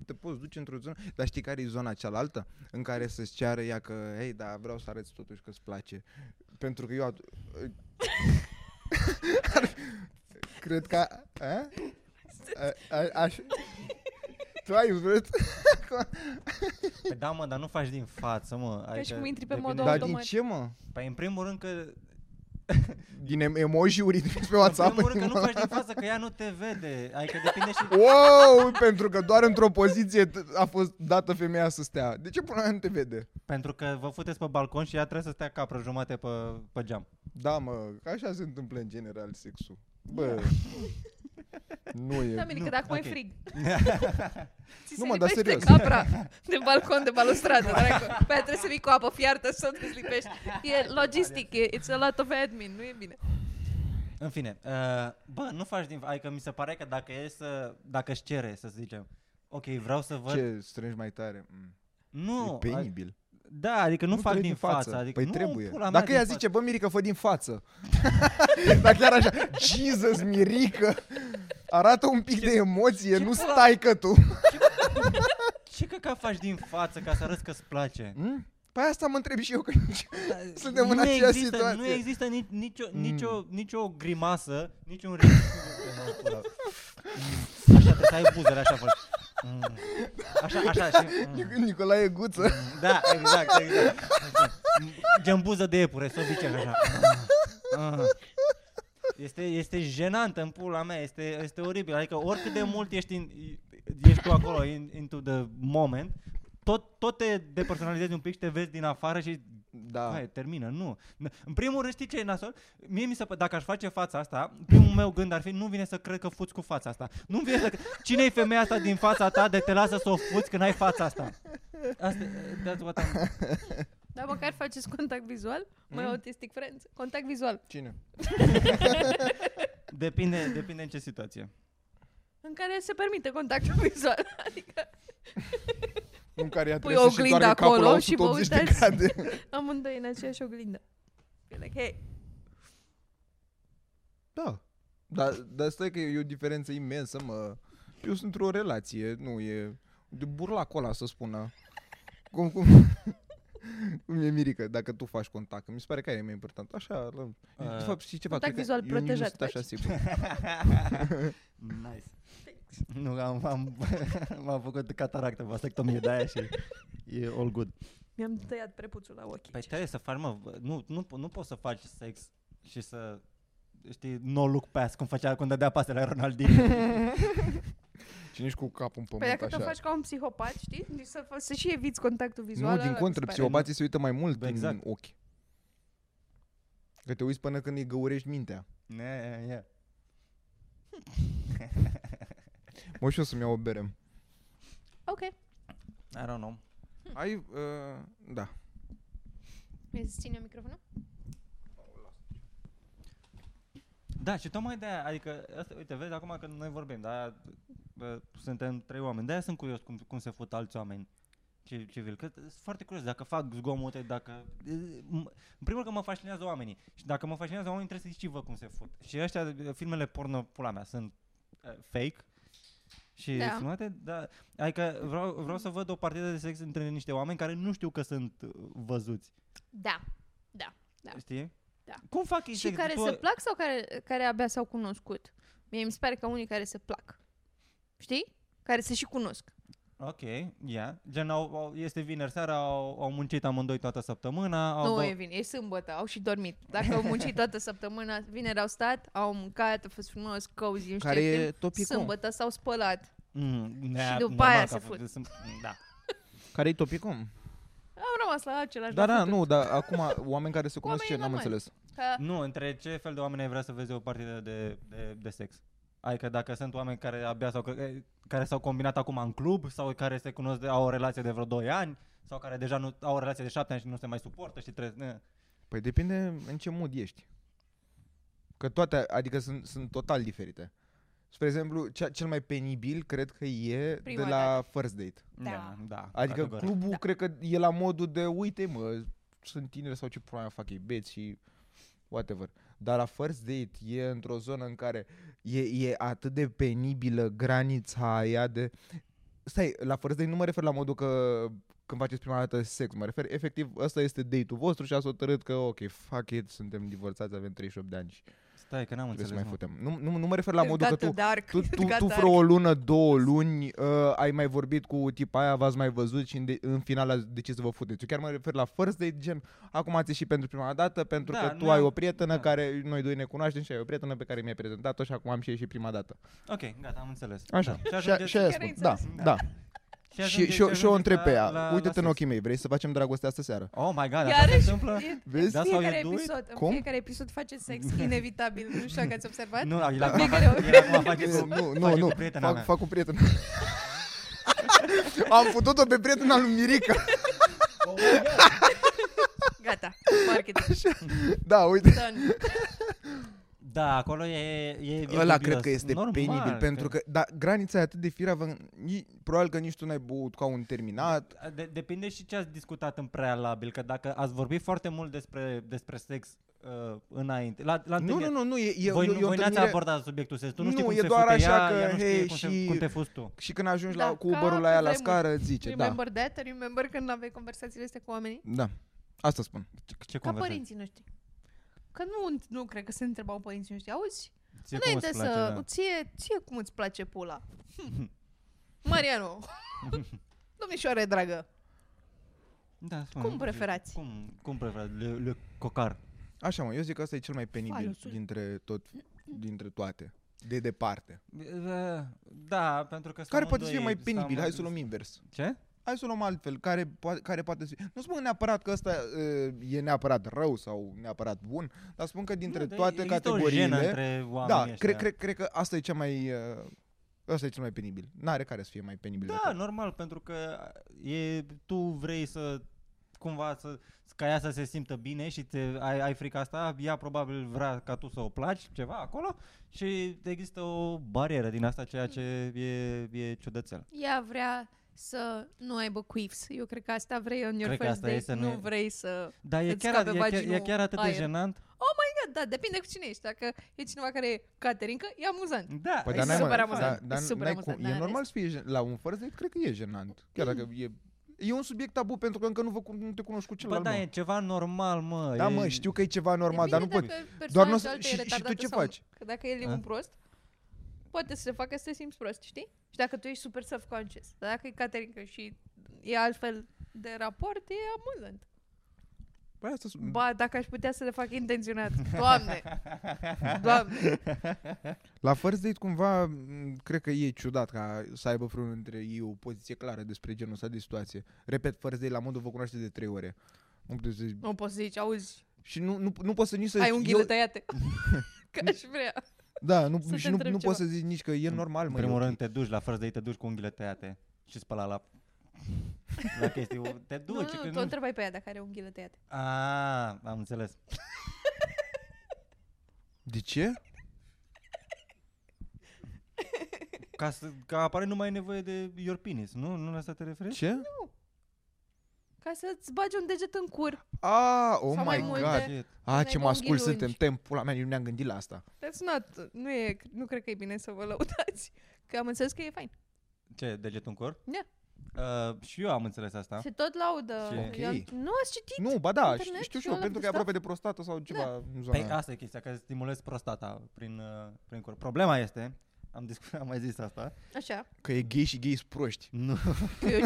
te poți duce într-o zonă, dar știi care e zona cealaltă? În care să-ți ceară ea că, hei, dar vreau să arăți totuși că îți place. Pentru că eu... Cred că... Aș... Tu ai vrut? Păi da, mă, dar nu faci din față, mă. Adică și cum intri pe modul automat. Dar din ce, mă? Păi în primul rând că... Din emoji-uri intri pe WhatsApp. În primul rând că nu faci din față, că ea nu te vede. Adică depinde și... Wow! Pentru că doar într-o poziție a fost dată femeia să stea. De ce până nu te vede? Pentru că vă futeți pe balcon și ea trebuie să stea capră jumate pe geam. Da, mă, așa se întâmplă în general sexul. Bă... Nu e. Da, Mirica, dacă mai okay. Frig. Ți se lipește capra de balcon, de balustradă. Pe aia trebuie să vii cu apă fiartă să te lipești. E logistic, it's a lot of admin, nu e bine. În fine, bă, nu faci din... Adică mi se pare că dacă e să... Dacă-și cere, să zicem, ok, vreau să văd... Ce, strângi mai tare? Nu. E penibil. Da, adică nu fac din față. Adică păi nu trebuie. Dacă ea zice, bă, Mirica, fă din față. Dar chiar așa, Jesus, Mirica, arată un pic de emoție, nu stai că tu. Ce căca faci din față ca să arăți că-ți place? Păi asta mă întreb și eu, că suntem în aceea situație. Nu există nicio grimasă, niciun ritm. Așa, trebuie să ai buzele, așa fără. Așa, și... Nicolae Guță. Da, exact. Gen buză de iepure, să obicei așa. Este jenantă în pula mea, este oribil. Adică oricât de mult ești tu acolo, into the moment, tot te depersonalizezi un pic și te vezi din afară și... Da. Hai, termină, nu. În primul rând, știi ce e nasol? Mie mi se dacă aș face fața asta, primul meu gând ar fi, nu vine să cred că fuți cu fața asta. Nu vine să cine-i femeia asta din fața ta de te lasă să o fuți când ai fața asta? Asta that's what I'm... Dar măcar faceți contact vizual? Mai autistic friends? Contact vizual. Cine? Depinde în ce situație. În care se permite contactul vizual. Adică... În care ea trebuie să-și doargă capul la 180 de grade. Amândoi în aceeași oglindă. Like, hey. Da. Dar stai că e o diferență imensă, mă. Eu sunt într-o relație, nu e... De burlacul ăla, să spună. Cum e Mirica, dacă tu faci contact. Mi se pare că aia e mai important. Așa, de fapt, știi ceva? Contact vizual protejat. Așa, sigur. Nice. Nu, m-am făcut cataractă, vasectomie de aia și e all good. Mi-am tăiat prepuțul la ochi. Păi trebuie să faci, mă, nu poți să faci sex și să, știi, no look pass, cum dădea pase la Ronaldinho. Și nici cu capul în pământ așa. Păi dacă te faci ca un psihopat, știi, să și eviți contactul vizual. Nu, din contră, psihopații se uită mai mult în ochi. Că te uiți până când îi găurești mintea. Ne. Mă, și eu să-mi iau o bere. Ok. I don't know. Da. Mi-ai zis ține microfonul? Da, și tocmai de-aia, adică, asta, uite, vezi acum că noi vorbim, dar suntem trei oameni. De-aia sunt curios cum se fut alți oameni civil. Că sunt foarte curios dacă fac zgomote, dacă... În primul rând că mă fascinează oamenii. Și dacă mă fascinează oamenii, trebuie să zici și vă cum se fut. Și ăștia, filmele porno, pula mea, sunt fake și da, filmate, dar... Adică vreau să văd o partidă de sex între niște oameni care nu știu că sunt văzuți. Da, da, da. Știi? Da. Cum fac ei? Și care se plac sau care abia s-au cunoscut? Mie mi se pare că unii care se plac. Știi? Care se și cunosc. Ok, ia. Yeah. Gen, este vineri seara, au muncit amândoi toată săptămâna. E vineri, e sâmbătă, au și dormit. Dacă au muncit toată săptămâna, vineri au stat, au mâncat, a fost frumos, cozy, nu știu, sâmbătă s-au spălat. Și după aia se fut. Da. Care-i topicum? Am rămas la același. Dar acum oameni care se cunosc, ce? N-am înțeles. Nu, între ce fel de oameni ai vrea să vezi o partidă de sex? Adică dacă sunt oameni care abia care s-au combinat acum în club sau care se cunosc, au o relație de vreo 2 ani sau care deja nu au o relație de 7 ani și nu se mai suportă și trebuie... Păi depinde în ce mood ești. Că toate, adică sunt total diferite. Spre exemplu, cel mai penibil cred că e prima de la date. First date. Da, da. Adică adevărat. Clubul cred că e la modul de uite mă, sunt tineri sau ce problema fac ei, beți și whatever. Dar la first date e într-o zonă în care e atât de penibilă granița aia de... Stai, la first date nu mă refer la modul că când faceți prima dată sex, mă refer efectiv ăsta este date-ul vostru și ați hotărât că ok, fuck it, suntem divorțați, avem 38 de ani și... Stai că n-am înțeles, mai futem. Nu mă refer la modul că tu vreo o lună, 2 luni ai mai vorbit cu tipa aia, v-ați mai văzut și în final ați decis să vă futeți. Eu chiar mă refer la first date, gen acum ați ieșit pentru prima dată pentru că tu ai o prietenă care noi doi ne cunoaștem și ai o prietenă pe care mi-ai prezentat-o și acum am și ieșit prima dată. Ok, gata, am înțeles. Așa. Da. Și aia spun. Da. Și o întreb pe ea, uite-te în ochii mei, vrei să facem dragoste astă seară? Oh my god, asta se întâmplă? Vezi? În fiecare episod face sex, inevitabil, nu știu dacă ați observat? Nu, la acum face cu prietena mea. Fac cu prietena. Am putut-o pe prietena lui Mirica. Gata, marketing. Da, uite. Da, acolo e ăla cred că este normal, penibil, pentru că da, granița e atât de firavă, probabil că nici tu n-ai băut ca un terminat. Depinde și ce ați discutat în prealabil, că dacă ați vorbit foarte mult despre sex înainte. La nu, e voi n-ați abordat subiectul sex, tu nu știi cum se fute ea, ea nu știe cum te fuzi tu. Și când ajungi cu Uber-ul la ea la scară, zice, remember da. That? Remember când aveai conversațiile astea cu oamenii? Da, asta spun. Ca părinții noștri. Că nu cred că se întrebau părinții noștri, auzi? Înainte să... Ție cum îți place pula? Mariano! Domnișoare dragă! Da, cum preferați? Cum preferați? Le cocar. Așa mă, eu zic că asta e cel mai penibil dintre toate. De departe. Da, pentru că... Care poate să fie mai penibil? Hai să luăm invers. Ce? Hai să o luăm altfel, care poate să... Nu spun neapărat că ăsta e neapărat rău sau neapărat bun, dar spun că dintre toate categoriile... Da, cred că asta e cea mai... Asta e cel mai penibil. N-are care să fie mai penibil. Da, normal, pentru că tu vrei să... cumva ca ea să se simtă bine și ai frica asta, ea probabil vrea ca tu să o placi, ceva acolo și există o barieră din asta, ceea ce e ciudățel. Ea vrea... să nu aibă cuifs. Eu cred că asta vrei în your first date, nu vrei să îți scape vaginul. E chiar atât de jenant. Oh my god, da, depinde cu cine ești. Dacă e cineva care e caterincă, e amuzant. Da, păi e super amuzant. E normal să fie la un first date, cred că e jenant. Chiar dacă e un subiect tabu pentru că încă nu te cunoști cu celălalt. Bă, da, e ceva normal, mă. Da, mă, știu că e ceva normal, dar nu pot. Doar nu și tu ce faci? Că dacă el e un prost, poate să se facă să te simți prost, știi? Și dacă tu ești super self-conscious. Dar dacă e caterincă și e altfel de raport, e amuzant. Ba, dacă aș putea să le fac intenționat. Doamne! La first date, cumva, cred că e ciudat ca să aibă vreunul dintre ei o poziție clară despre genul ăsta de situație. Repet, first date, la modul vă cunoaște de 3 ore. Nu poți să zici, auzi... Și nu poți să nici să... Ai unghiile tăiate. Că aș vrea... Da, nu poți să zici nici că e normal. În primul rând te duci la first date, te duci cu unghiile tăiate și spăla la chestii. Te duci. Nu, tu întrebai pe ea dacă are unghiile tăiate. Am înțeles. De ce? Ca apare nu mai e nevoie de your penis, nu? Nu la asta te referi? Ce? Nu. Ca să-ți bagi un deget în cur. Ah, oh my god. Ah, ce mascul suntem, tempul la mea, nu ne-am gândit la asta. Nu cred că e bine să vă lăudați, că am înțeles că e fain. Ce, degetul în cur? Da. Și eu am înțeles asta. Și tot laudă. Okay. Nu ați citit? Nu, ba da, internet? Știu și eu, pentru că e aproape de prostată sau ceva. Da. În zona aia. Asta e chestia, că stimulezi prostata prin cur. Problema este, am mai zis asta. Așa. Că e gay și gay-s proști. Nu. Că eu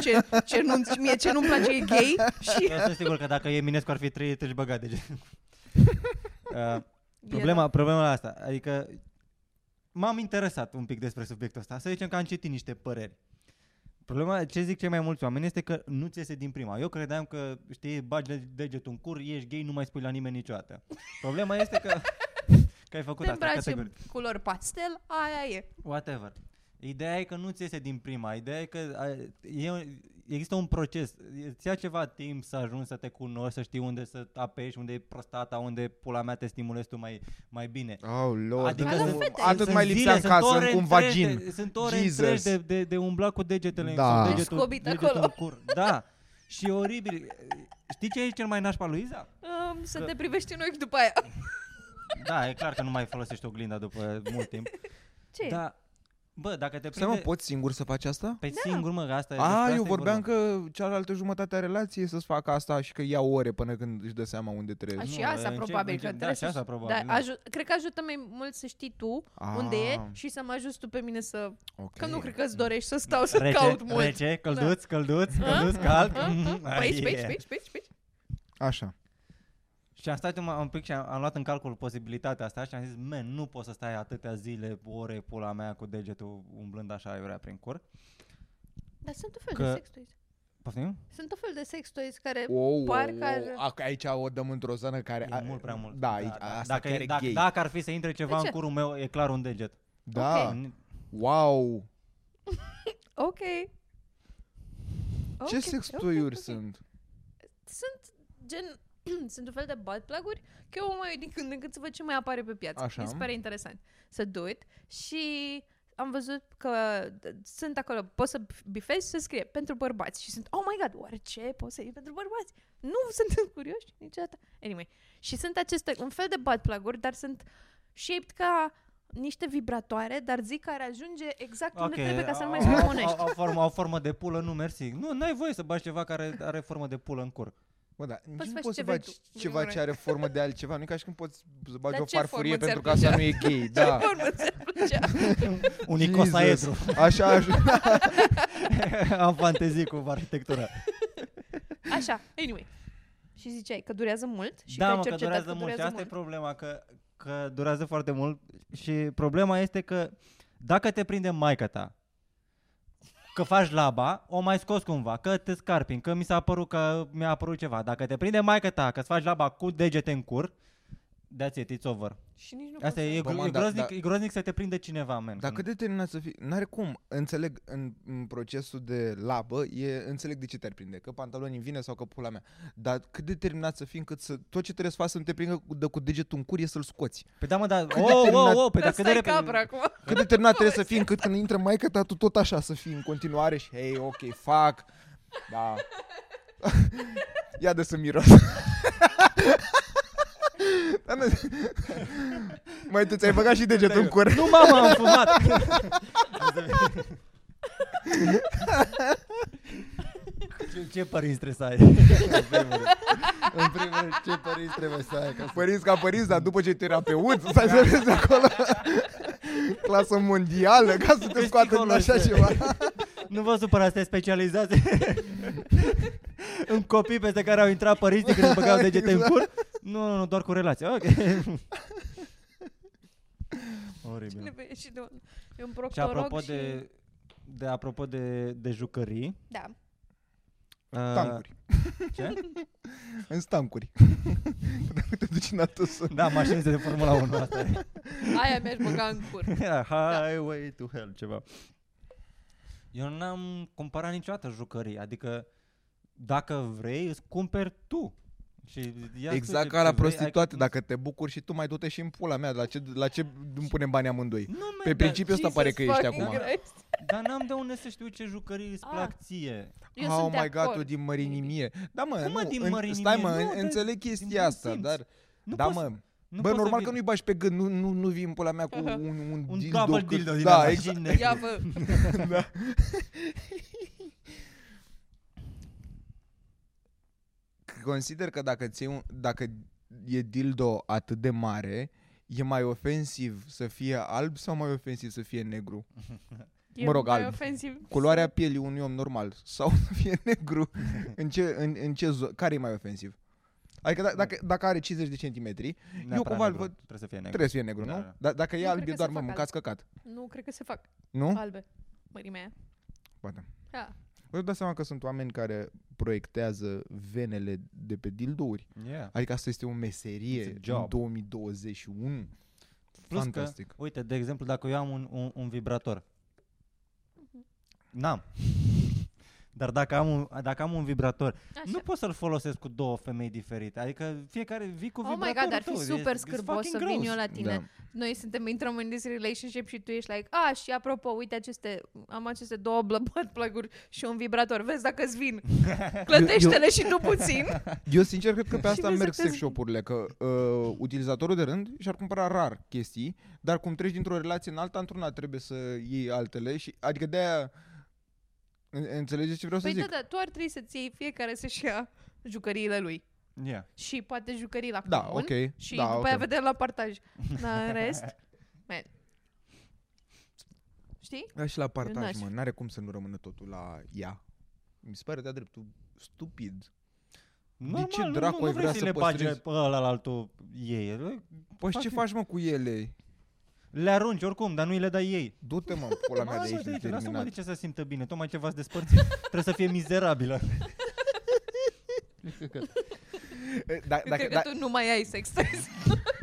ce nu-mi place e gay și... Eu sunt sigur că dacă Eminescu ar fi trăit, își băga degetul. Problema la asta, adică m-am interesat un pic despre subiectul ăsta. Să zicem că am citit niște păreri. Problema, ce zic cei mai mulți oameni, este că nu-ți iese din prima. Eu credeam că, știi, bagi degetul în cur, ești gay, nu mai spui la nimeni niciodată. Problema este că ai făcut asta categoric. Te îmbraci în culori pastel, aia e. Whatever. Ideea e că nu-ți iese din prima. Ideea e că există un proces. Îți ia ceva timp să ajungi să te cunoști, să știi unde să apeși, unde e prostata, unde pula mea te stimulezi tu mai bine. Oh, Lord. Adică atât mai lipsea în casă, în vagin. Sunt ore întregi de umbla cu degetele. Da. Cu degetul în cur. Da. Și oribil. Știi ce e cel mai nașpa, Luiza? Să te privești în ochi după aia. Da, e clar că nu mai folosești oglinda după mult timp. Ce? Da. Bă, dacă te prinde... Să poți singur să faci asta? Pe singur, mă, asta e... Ah, eu vorbeam că cealaltă jumătate a relației să-ți facă asta și că ia ore până când își dă seama unde trebuie. Și asta probabil. Da, și asta probabil. Cred că ajută mai mult să știi tu unde e și să mă ajuți tu pe mine să... Că nu cred că îți dorești să stau să caut mult. Rece, călduț, cald. Pe aici. Așa. Și am stat un pic și am luat în calcul posibilitatea asta și am zis, nu poți să stai atâtea zile, ore, pula mea, cu degetul umblând așa aiurea prin cur. Dar sunt un fel de sex toys. Poftim? Sunt un fel de sex toys care aici o dăm într-o zonă care... E mult prea mult. Da, aici, asta dacă chiar e gay. Dacă ar fi să intre ceva în curul meu, e clar un deget. Da. Okay. Wow. Ok. Ce sex toy-uri sunt? Sunt gen... Sunt un fel de butt plug-uri, că eu mă uit din când în când să văd ce mai apare pe piață. Așa. Mi se pare interesant să duit. Și am văzut că sunt acolo, poți să bifezi și să scrie pentru bărbați. Și sunt, oh my god, oare ce poți să iei pentru bărbați? Nu sunt curioși niciodată. Anyway. Și sunt aceste, un fel de butt plug-uri, dar sunt shaped ca niște vibratoare, dar zic care ajunge exact unde trebuie ca să nu mai scomonești. Au formă de pulă, nu mersi. Nu ai voie să bagi ceva care are formă de pulă în cur. Bă, da, nici nu poți să faci ceva ce are formă de altceva. Nu e ca și când poți să bagi o farfurie pentru că asta nu e gay. Da. Ce formă ți-ar plăcea? Un icosaedru. Așa. Am fantezii cu arhitectura. Așa, anyway. Și ziceai că durează mult și că ai cercetat că durează mult. Și asta e problema, că durează foarte mult. Și problema este că dacă te prinde maica ta, că faci laba, o mai scos cumva, că te scarpin, că mi-a apărut ceva. Dacă te prinde maică ta că-ți faci laba cu degete în cur, that's it, it's over. Și nici nu asta e groaznic să te prinde cineva, man. Dacă determinat să fii, n-are cum, înțeleg în procesul de labă, înțeleg de ce te-ar prinde, că pantaloni îmi vine sau că pula mea, dar cât determinat să fii încât tot ce trebuie să faci să nu te prindă cu degetul în cur e să-l scoți. Păi da, mă, dar... Cât determinat trebuie să fii încât când intră maică-ta, tu tot așa să fii în continuare și hei, ok, fac, da. Ia de să miros. Mai tu ți-ai băgat și degetul în cur. Nu, mama, am fumat. Ce părinți trebuie să ai? În primul rând, ce părinți trebuie să ai? Părinți ca părinți, dar după ce terapeuți, să ai să acolo clasă mondială, ca să te scoată din așa ceva. Nu vă supărați, te specializați în copii peste care au intrat părinții când băgau degete în cur. Nu, doar cu relație. Ok. Oribil. Și apropo de jucării. Da. Stancuri. Ce? În stancuri. Dacă te duci în altă zonă. Da, mașinile de Formula 1 asta. Aia mi-aș băga în cur. Highway to hell, ceva. Eu n-am cumpărat niciodată jucării. Adică dacă vrei, îți cumperi tu. Și exact ca la prostituate, dacă te bucuri și tu mai du-te și în pula mea, la ce îmi punem banii amândoi? Nu, man, pe principiul ăsta pare că ești acum. Dar n-am de unde să știu ce jucării îți plac ție. Oh my god, tu din mărinimie. Da mă, cum, nu, din mărinimie? Stai mă, nu, înțeleg chestia asta, dar nu da mă. Nu bă, normal că nu-i bași pe gând, nu vii în pula mea cu un double dildo din asta. Da, exact. Ia bă. Consider că dacă e dildo atât de mare, e mai ofensiv să fie alb sau mai ofensiv să fie negru? Mă rog, alb. Ofensiv. Culoarea pielii unui om normal sau să fie negru? Care e mai ofensiv? Adică dacă are 50 de centimetri, eu cumva îl văd, trebuie să fie negru, da, nu? Da. Dacă e alb, e doar mă mâncați căcat. Nu, cred că se fac nu? Albe, mărimea aia. Poate. Da. Vă dați seama că sunt oameni care proiectează venele de pe dildouri. Yeah. Adică asta este o meserie în 2021. Plus fantastic. Că, uite, de exemplu, dacă eu am un vibrator. N-am. Dar dacă am un vibrator, așa, nu pot să-l folosesc cu două femei diferite. Adică fiecare vii cu vibratorul. Oh my god, ar fi super scârbos să vin eu la tine. Da. Noi intrăm în this relationship și tu ești like, și apropo, uite, am aceste două plug-uri și un vibrator. Vezi dacă-ți vin. Clătește-le și tu puțin. Eu sincer cred că pe asta merg sex shop-urile, că utilizatorul de rând și-ar cumpăra rar chestii, dar cum treci dintr-o relație în alta, într-una trebuie să iei altele. Și, adică de-aia... Înțelegeți ce vreau să zic? Da, tu ar trebui să-ți iei fiecare să-și ia jucăriile lui. Yeah. Și poate jucării la comun. Da, ok. Și da, după aia vedem la partaj. Dar în rest... Man. Știi? Da, și la partaj, mă. N-are cum să nu rămână totul la ea. Mi se pare de-a dreptul stupid. Normal, de ce dracu ai vrea să le bagi pe ăla la altul ei? Păi ce faci, mă, cu ele? Le arunci oricum, dar nu îi le dai ei. Du-te, mă, pula mea de aici, terminat. Lasă-mă de ce să simtă bine, tocmai ce v-ați despărțit. Trebuie să fie mizerabilă. Cred că tu nu mai ai sex.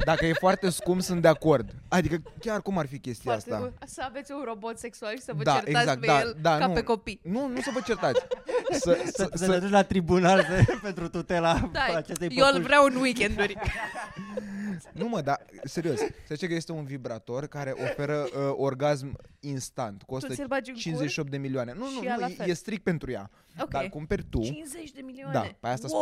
Dacă e foarte scump, sunt de acord. Adică chiar cum ar fi chestia foarte asta? Să aveți un robot sexual și să vă certați pe el, ca pe copii. Nu să vă certați. Să le duci la tribunal pentru tutela acestei păpuși. Eu îl vreau în weekenduri. Nu mă, dar serios, se zice că este un vibrator care oferă orgasm instant. Costă 58 de milioane. Nu, e strict pentru ea. Okay. Dar cumperi tu. 50 de milioane? Da, pe asta spun.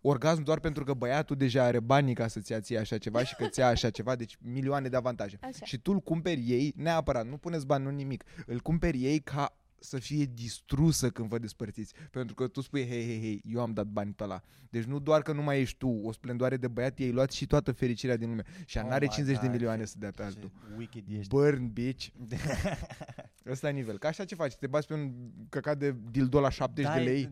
Orgasm doar pentru că băiatul deja are banii ca să-ți ia ție așa ceva și că ți ia așa ceva, deci milioane de avantaje. Așa. Și tu îl cumperi ei, neapărat, nu puneți bani, nu nimic, îl cumperi ei ca să fie distrusă când vă despărțiți. Pentru că tu spui, hei, eu am dat bani pe ăla. Deci nu doar că nu mai ești tu, o splendoare de băiat, ei luat și toată fericirea din lume. Și n-are 50 de milioane să dea pe altul. Burn, bitch. Ăsta e nivel. Ca așa ce faci? Te bați pe un căcat de dildo la 70 de lei?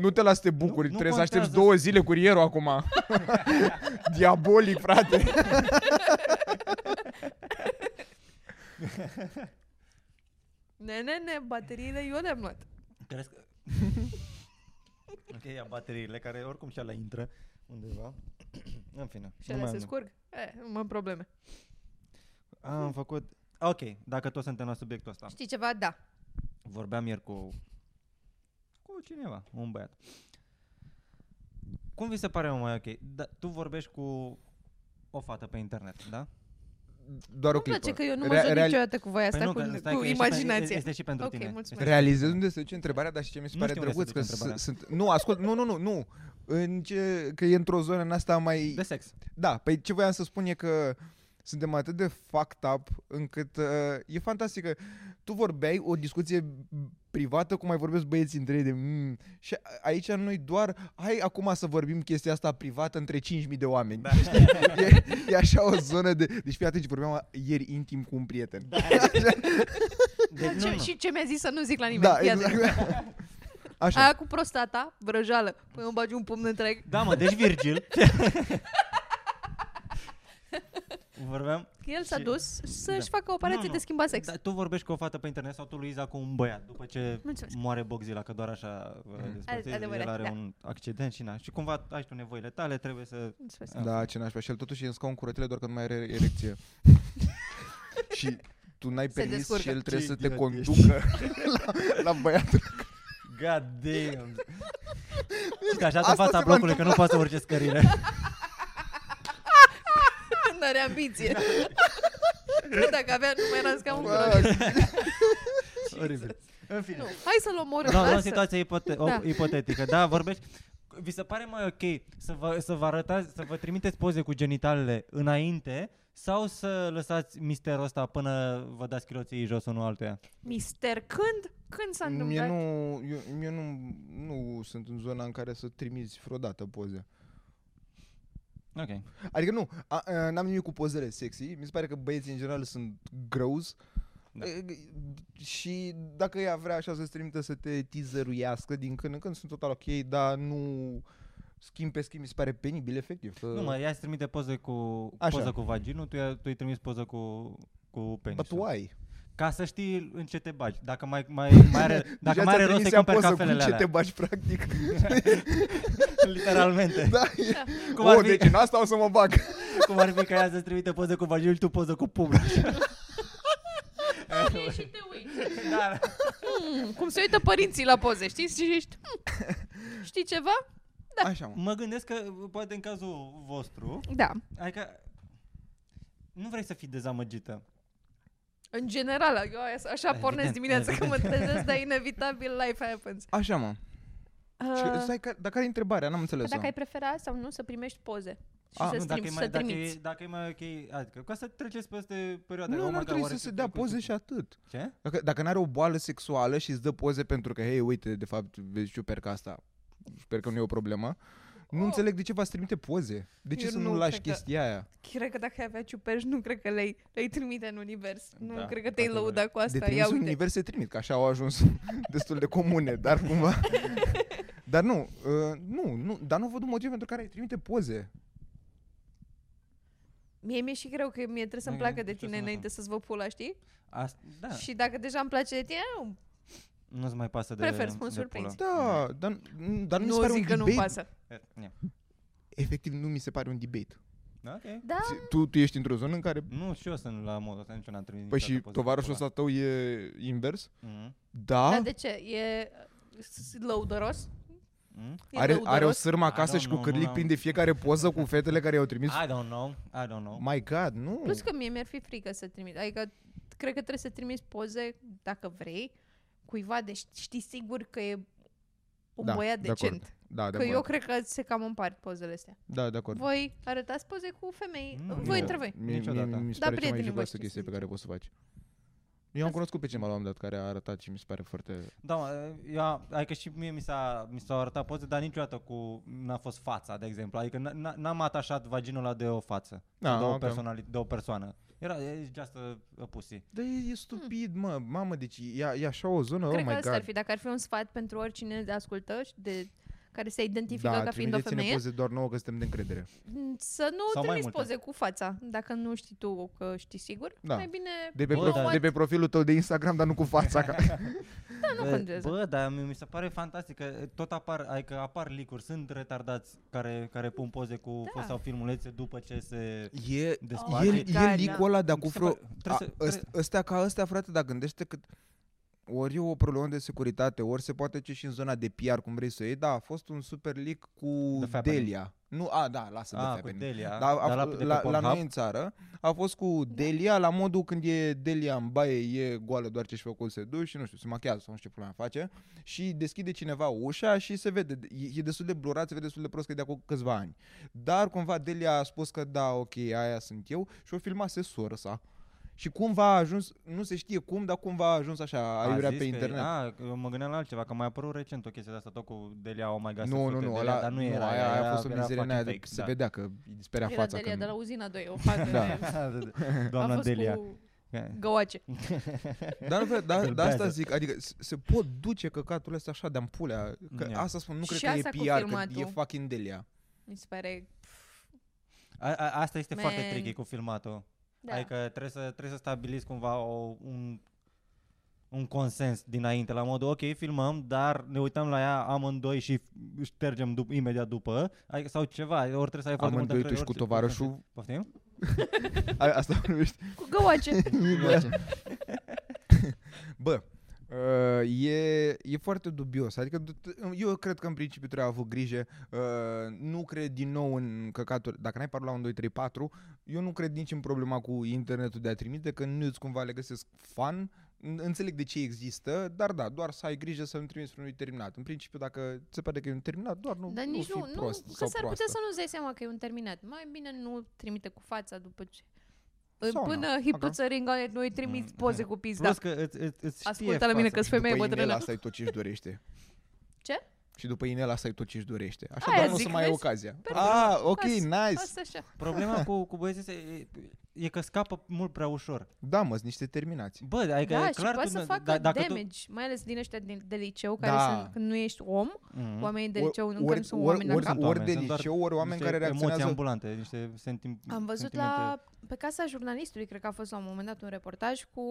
Nu te las să te bucuri. Trebuie să aștepți 2 zile curierul acum. Diabolic, frate. Ne, bateriile eu le-am luat. Crezi că... Ok, ia bateriile, care oricum și alea intră undeva. În fine. Și alea se scurg? Nu am probleme. Am făcut... Ok, dacă toți suntem la subiectul ăsta. Știi ceva? Da. Vorbeam ieri cu cineva, un băiat. Cum vi se pare mai ok? Tu vorbești cu o fată pe internet, da? Doar o clipă. Îmi place că eu nu mă joc niciodată cu voi asta, cu imaginație. Este și pentru tine. Realizez unde se duce întrebarea, dar și ce mi se pare drăguț că sunt... Nu, ascult, nu. Că e într-o zonă în asta mai... De sex. Da, păi ce voiam să spun e că suntem atât de fucked up încât e fantastic că tu vorbeai o discuție privată cum mai vorbesc băieții între ei de... Și aici noi doar... Hai acum să vorbim chestia asta privată între 5.000 de oameni. Da. E așa o zonă de... Deci fii atent, vorbeam ieri intim cu un prieten. Da. Și ce mi-a zis să nu zic la nimeni. Da, exact. Așa. Aia cu prostata, vrăjală. Păi îmi bagi un pumn întreg. Da, mă, deci Virgil... Vorbeam. El s-a dus să-și facă o operație de schimba sex. Da, tu vorbești cu o fată pe internet sau tu, Luiza, cu un băiat după ce moare Boczila, că doar așa el are un accident și și cumva ai tu nevoile tale, trebuie să... Da, ce nașpa. Și el totuși e în scaun cu rotile, doar că nu mai are erecție. Și tu n-ai permis și el trebuie să te conducă la băiatul. God damn. Așa în fața blocului că nu poți să urce scările. Nu are ambiție. Dacă avea, nu mai era în scaun. Oribil. În fine. Nu, hai să-l omorăm. Nu, o situație ipotetică. Da, vorbești. Vi se pare mai ok să vă arătați, să vă trimiteți poze cu genitalele înainte sau să lăsați misterul ăsta până vă dați chiloții jos unul altuia? Mister? Când? Când s-a întâmplat? Eu nu sunt în zona în care să trimiți vreodată poze. Ok. Adică nu, n-am nimic cu pozele sexy. Mi se pare că băieții în general sunt gross. Da. Și dacă ea vrea așa să-ți trimită să te teaseruiască din când în când, sunt total ok, dar nu schimb pe schimb, mi se pare penibil, efectiv. Nu, mă, ea îți trimite poză cu vaginul, tu îi trimiți poză cu penis. But why? Ca să știi în ce te bagi. Dacă mai are, dacă mai are rost să-i cumperi cafelele alea. În ce te bagi, practic. Literalmente. Da, cum ar fi? Deci în asta o să mă bag. Cum ar fi că ea să-ți trimite poză cu vaginul și tu poză cu pumnul. Și te uiți. Da. Cum se uită părinții la poze, știi? Și ești, știi ceva? Da. Așa, mă gândesc că poate în cazul vostru, da. Adică nu vrei să fii dezamăgită. În general, eu așa pornesc dimineața când mă trezesc, dar inevitabil life happens. Așa, mă. Dar care e întrebarea? N-am înțeles. Dacă ai prefera sau nu să primești poze. Dacă e mai ok, adică ca să treceți peste perioada. Nu, nu trebuie să se dea poze și atât. Ce? Dacă n-are o boală sexuală și îți dă poze pentru că, hei, uite, de fapt, vezi, eu per că asta, sper că nu e o problemă. Nu înțeleg de ce v-ați trimite poze. De ce să nu lași chestia aia? Cred că dacă ai avea ciuperci, nu cred că le-ai trimite în univers. Nu, da, cred că te-ai lăuda cu asta. De trimis în univers se trimit, că așa au ajuns destul de comune, dar cumva... Dar nu, dar nu văd un motiv pentru care ai trimite poze. Mie mi-e și greu că mie trebuie să-mi placă de tine înainte să-ți vă pula, știi? Da. Și dacă deja îmi place de tine, nu-ți mai pasă de pula. Prefer să mă surprinzi. Da, dar nu mi se pare un debate. Nu zic că nu pasă. Efectiv, nu mi se pare un debate. Okay. Da. Tu ești într-o zonă în care... Nu, și eu sunt la modul ăsta, nici n-am trimis. Păi și tovarășul ăsta tău e invers? Mm-hmm. Da. Dar de ce? E lăudăros? Are o sârmă acasă și cu cârlic prinde fiecare poză cu fetele care i-au trimis. I don't know. My God, nu. Plus că mie mi-ar fi frică să trimit. Adică cred că trebuie să trimiți poze dacă vrei cuiva, deci știi sigur că e un băiat decent. Da, că eu cred că se cam împart pozele astea. Da, de acord. Voi arătați poze cu femei, voi între voi. Niciodată. Mi se pare cea mai jocoasă chestie pe care poți să faci. Eu am cunoscut pe cineva la un moment dat care a arătat și mi se pare foarte... Da, adică și mie mi s-au arătat poze, dar niciodată n-a fost fața, de exemplu. Adică n-am atașat vaginul ăla de o față, de o persoană. Era just a pussy. Dar e stupid, mă. Mamă, deci e așa o zonă, cred oh my God. Cred că asta ar fi, dacă ar fi un sfat pentru oricine ascultă care se identifică ca fiind o femeie. Da, trimiteți-ne poze doar nouă că suntem de încredere. Să nu trimiți poze cu fața. Dacă nu știi tu că știi sigur, mai bine... De pe profilul tău de Instagram, dar nu cu fața. Da, nu contează. Bă, dar mi se pare fantastic că tot apar leak-uri. Sunt retardați care pun poze cu sau filmulețe după ce se despart. E leak-ul ăla de acum vreo... Ăstea, frate, dar gândește că... Ori e o problemă de securitate, ori se poate duce și în zona de PR, cum vrei să o iei. Da, a fost un super leak cu Delia. Nu, lasă de cu Delia. La noi în țară a fost cu Delia, la modul când e Delia în baie, e goală doar ce-și făcut, se duce și nu știu, se machează sau nu știu ce problema face și deschide cineva ușa și se vede, e destul de blurat, se vede destul de prost că de acum câțiva ani. Dar cumva Delia a spus că da, ok, aia sunt eu și o filmase soră sa. Și cumva a ajuns, nu se știe cum, dar cumva a ajuns așa, aiurea pe internet. Mă gândeam la altceva, că mai a apărut recent o chestie de asta, tot cu Delia, oh my God, Delia, dar nu era. Aia a fost o mizerie în aia, se vedea că îi disperea fața. Era Delia de la Uzina 2, o fată. Doamna Delia. A fost cu găoace. Dar asta zic, adică se pot duce căcatul ăsta așa de-am pulea, că asta spun, nu cred că e PR, că e fucking Delia. Mi se pare... Asta este foarte tricky cu filmatul. Da. Adică trebuie să stabiliți cumva un consens dinainte, la modul, ok, filmăm, dar ne uităm la ea amândoi și ștergem imediat după, adică, sau ceva, ori trebuie să ai foarte multe... Amândoi tu și cu tovarășul? Poftim? Asta vorbești? Cu găoace! Bă, E foarte dubios. Adică eu cred că în principiu trebuie avut grijă. Nu cred din nou în căcaturi. Dacă n-ai parla 1, 2, 3, 4, eu nu cred nici în problema cu internetul de a trimite, că nu-ți cumva le găsesc fan. Înțeleg de ce există, dar da, doar să ai grijă să nu trimiți unui terminat. În principiu, dacă ți se pare că e un terminat, doar nu, dar nici nu fi prost nu, că s-ar putea să nu-ți dai seama că e un terminat. Mai bine nu trimite cu fața după ce... Sau până hipuță ringonet nu-i trimiți poze cu pizda. Plus că îți știe ascultă la mine că-s femeie bătrână. După inel asta e tot ce-și dorește. Ce? Și după inel asta e tot ce-și dorește. Așa, aia dar nu să mai ai ocazia. Ah, ok, nice. Problema cu băieții ăsta e că scapă mult prea ușor. Da, mă, sunt niște terminați. Bă, adică da, e clar, poate să facă damage, mai ales din ăștia de liceu, care sunt, când nu ești om, oamenii de liceu nu sunt oameni. Ori de liceu, ori oameni care reacționează. Emoții ambulante, niște sentimente. Am văzut pe Casa Jurnalistului, cred că a fost la un moment dat un reportaj cu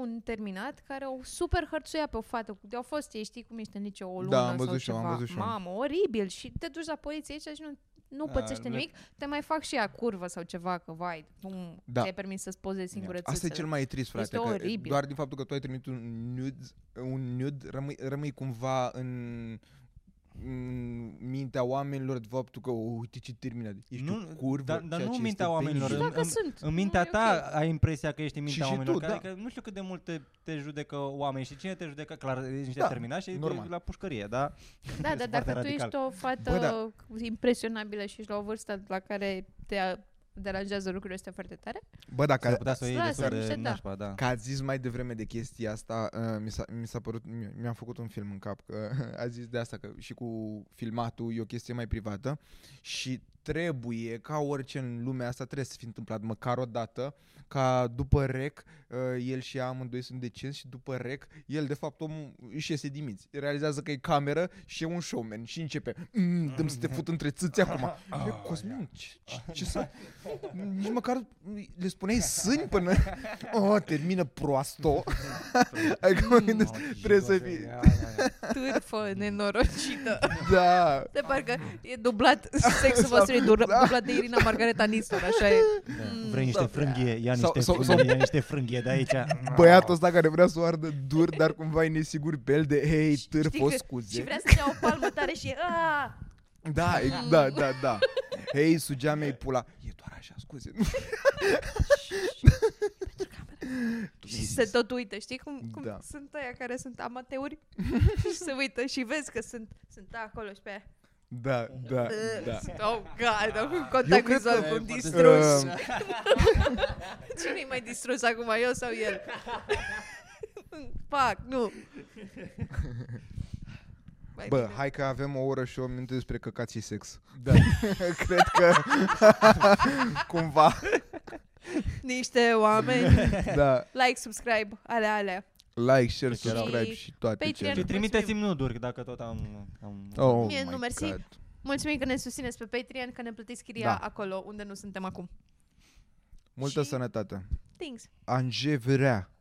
un terminat care o super hărțuia pe o fată. Au fost ei, știi cum ești în liceu, o lună sau ceva. Da, am văzut și eu. Mamă, oribil. Și te duci la poliție aici și nu pățește nimic, te mai fac și ea curvă sau ceva, că vai, nu ți-ai permis să-ți pozezi singură țâță. Asta e cel mai trist, frate, este că oribil. Doar din faptul că tu ai trimis un nude rămâi cumva în mintea oamenilor de faptul că uite ce terminat, ești o curvă. Dar nu în mintea oamenilor, în mintea ta ai impresia că ești în mintea oamenilor. Adică nu știu cât de mult te judecă oamenii și cine te judecă, clar, ești terminat și ești la pușcărie, da? Da, dar dacă tu ești o fată impresionabilă și ești la o vârstă la care te deranjează lucrurile astea foarte tare. Bă, dacă putea să o iei destul de nașpa, da. Că ați zis mai devreme de chestia asta, mi s-a părut, mi-a făcut un film în cap, că a zis de asta, că și cu filmatul e o chestie mai privată și trebuie, ca orice în lumea asta, trebuie să fie întâmplat măcar o dată, ca după rec, el și ea amândoi sunt decenți și după rec, el de fapt omul își iese dimiți. Realizează că e cameră și e un showman și începe dă-mi să te fut între țâți acum. Cosmin, ce să... Nici măcar le spuneai sâni până... termină proasto. Adică mă gândesc, trebuie să fii... Târfă nenorocită. Da. De parcă e dublat sexul vostru. Dublat de Irina Margareta Nistor, așa e. Vrei niște frânghie, ia niște frânghie de aici. Băiatul ăsta care vrea să o ardă dur, dar cumva e nesigur pe el de hei, târfă, scuze. Și vrea să-i dea o palmă tare și Da. Hei, sugea mea-i pula. E doar așa, scuze. Și se tot uită, știi cum sunt aia care sunt amateuri și se uită și vezi că sunt acolo și pe aia. Da. Oh, God, acum contact vizual cu distrus. Cine-i mai distrus acum, eu sau el? Pac, nu. Bă, hai că avem o oră și 8 minute despre căcați și sex. Da. Cred că cumva niște oameni. Da. Like, subscribe, alea. Like, share, subscribe și toate cele. Și trimiteți-mi nuduri dacă tot am... Oh, mie nu, mersi. Mulțumim că ne susțineți pe Patreon, că ne plătiți chiria acolo unde nu suntem acum. Multă sănătate. Thanks. Ange Vrea.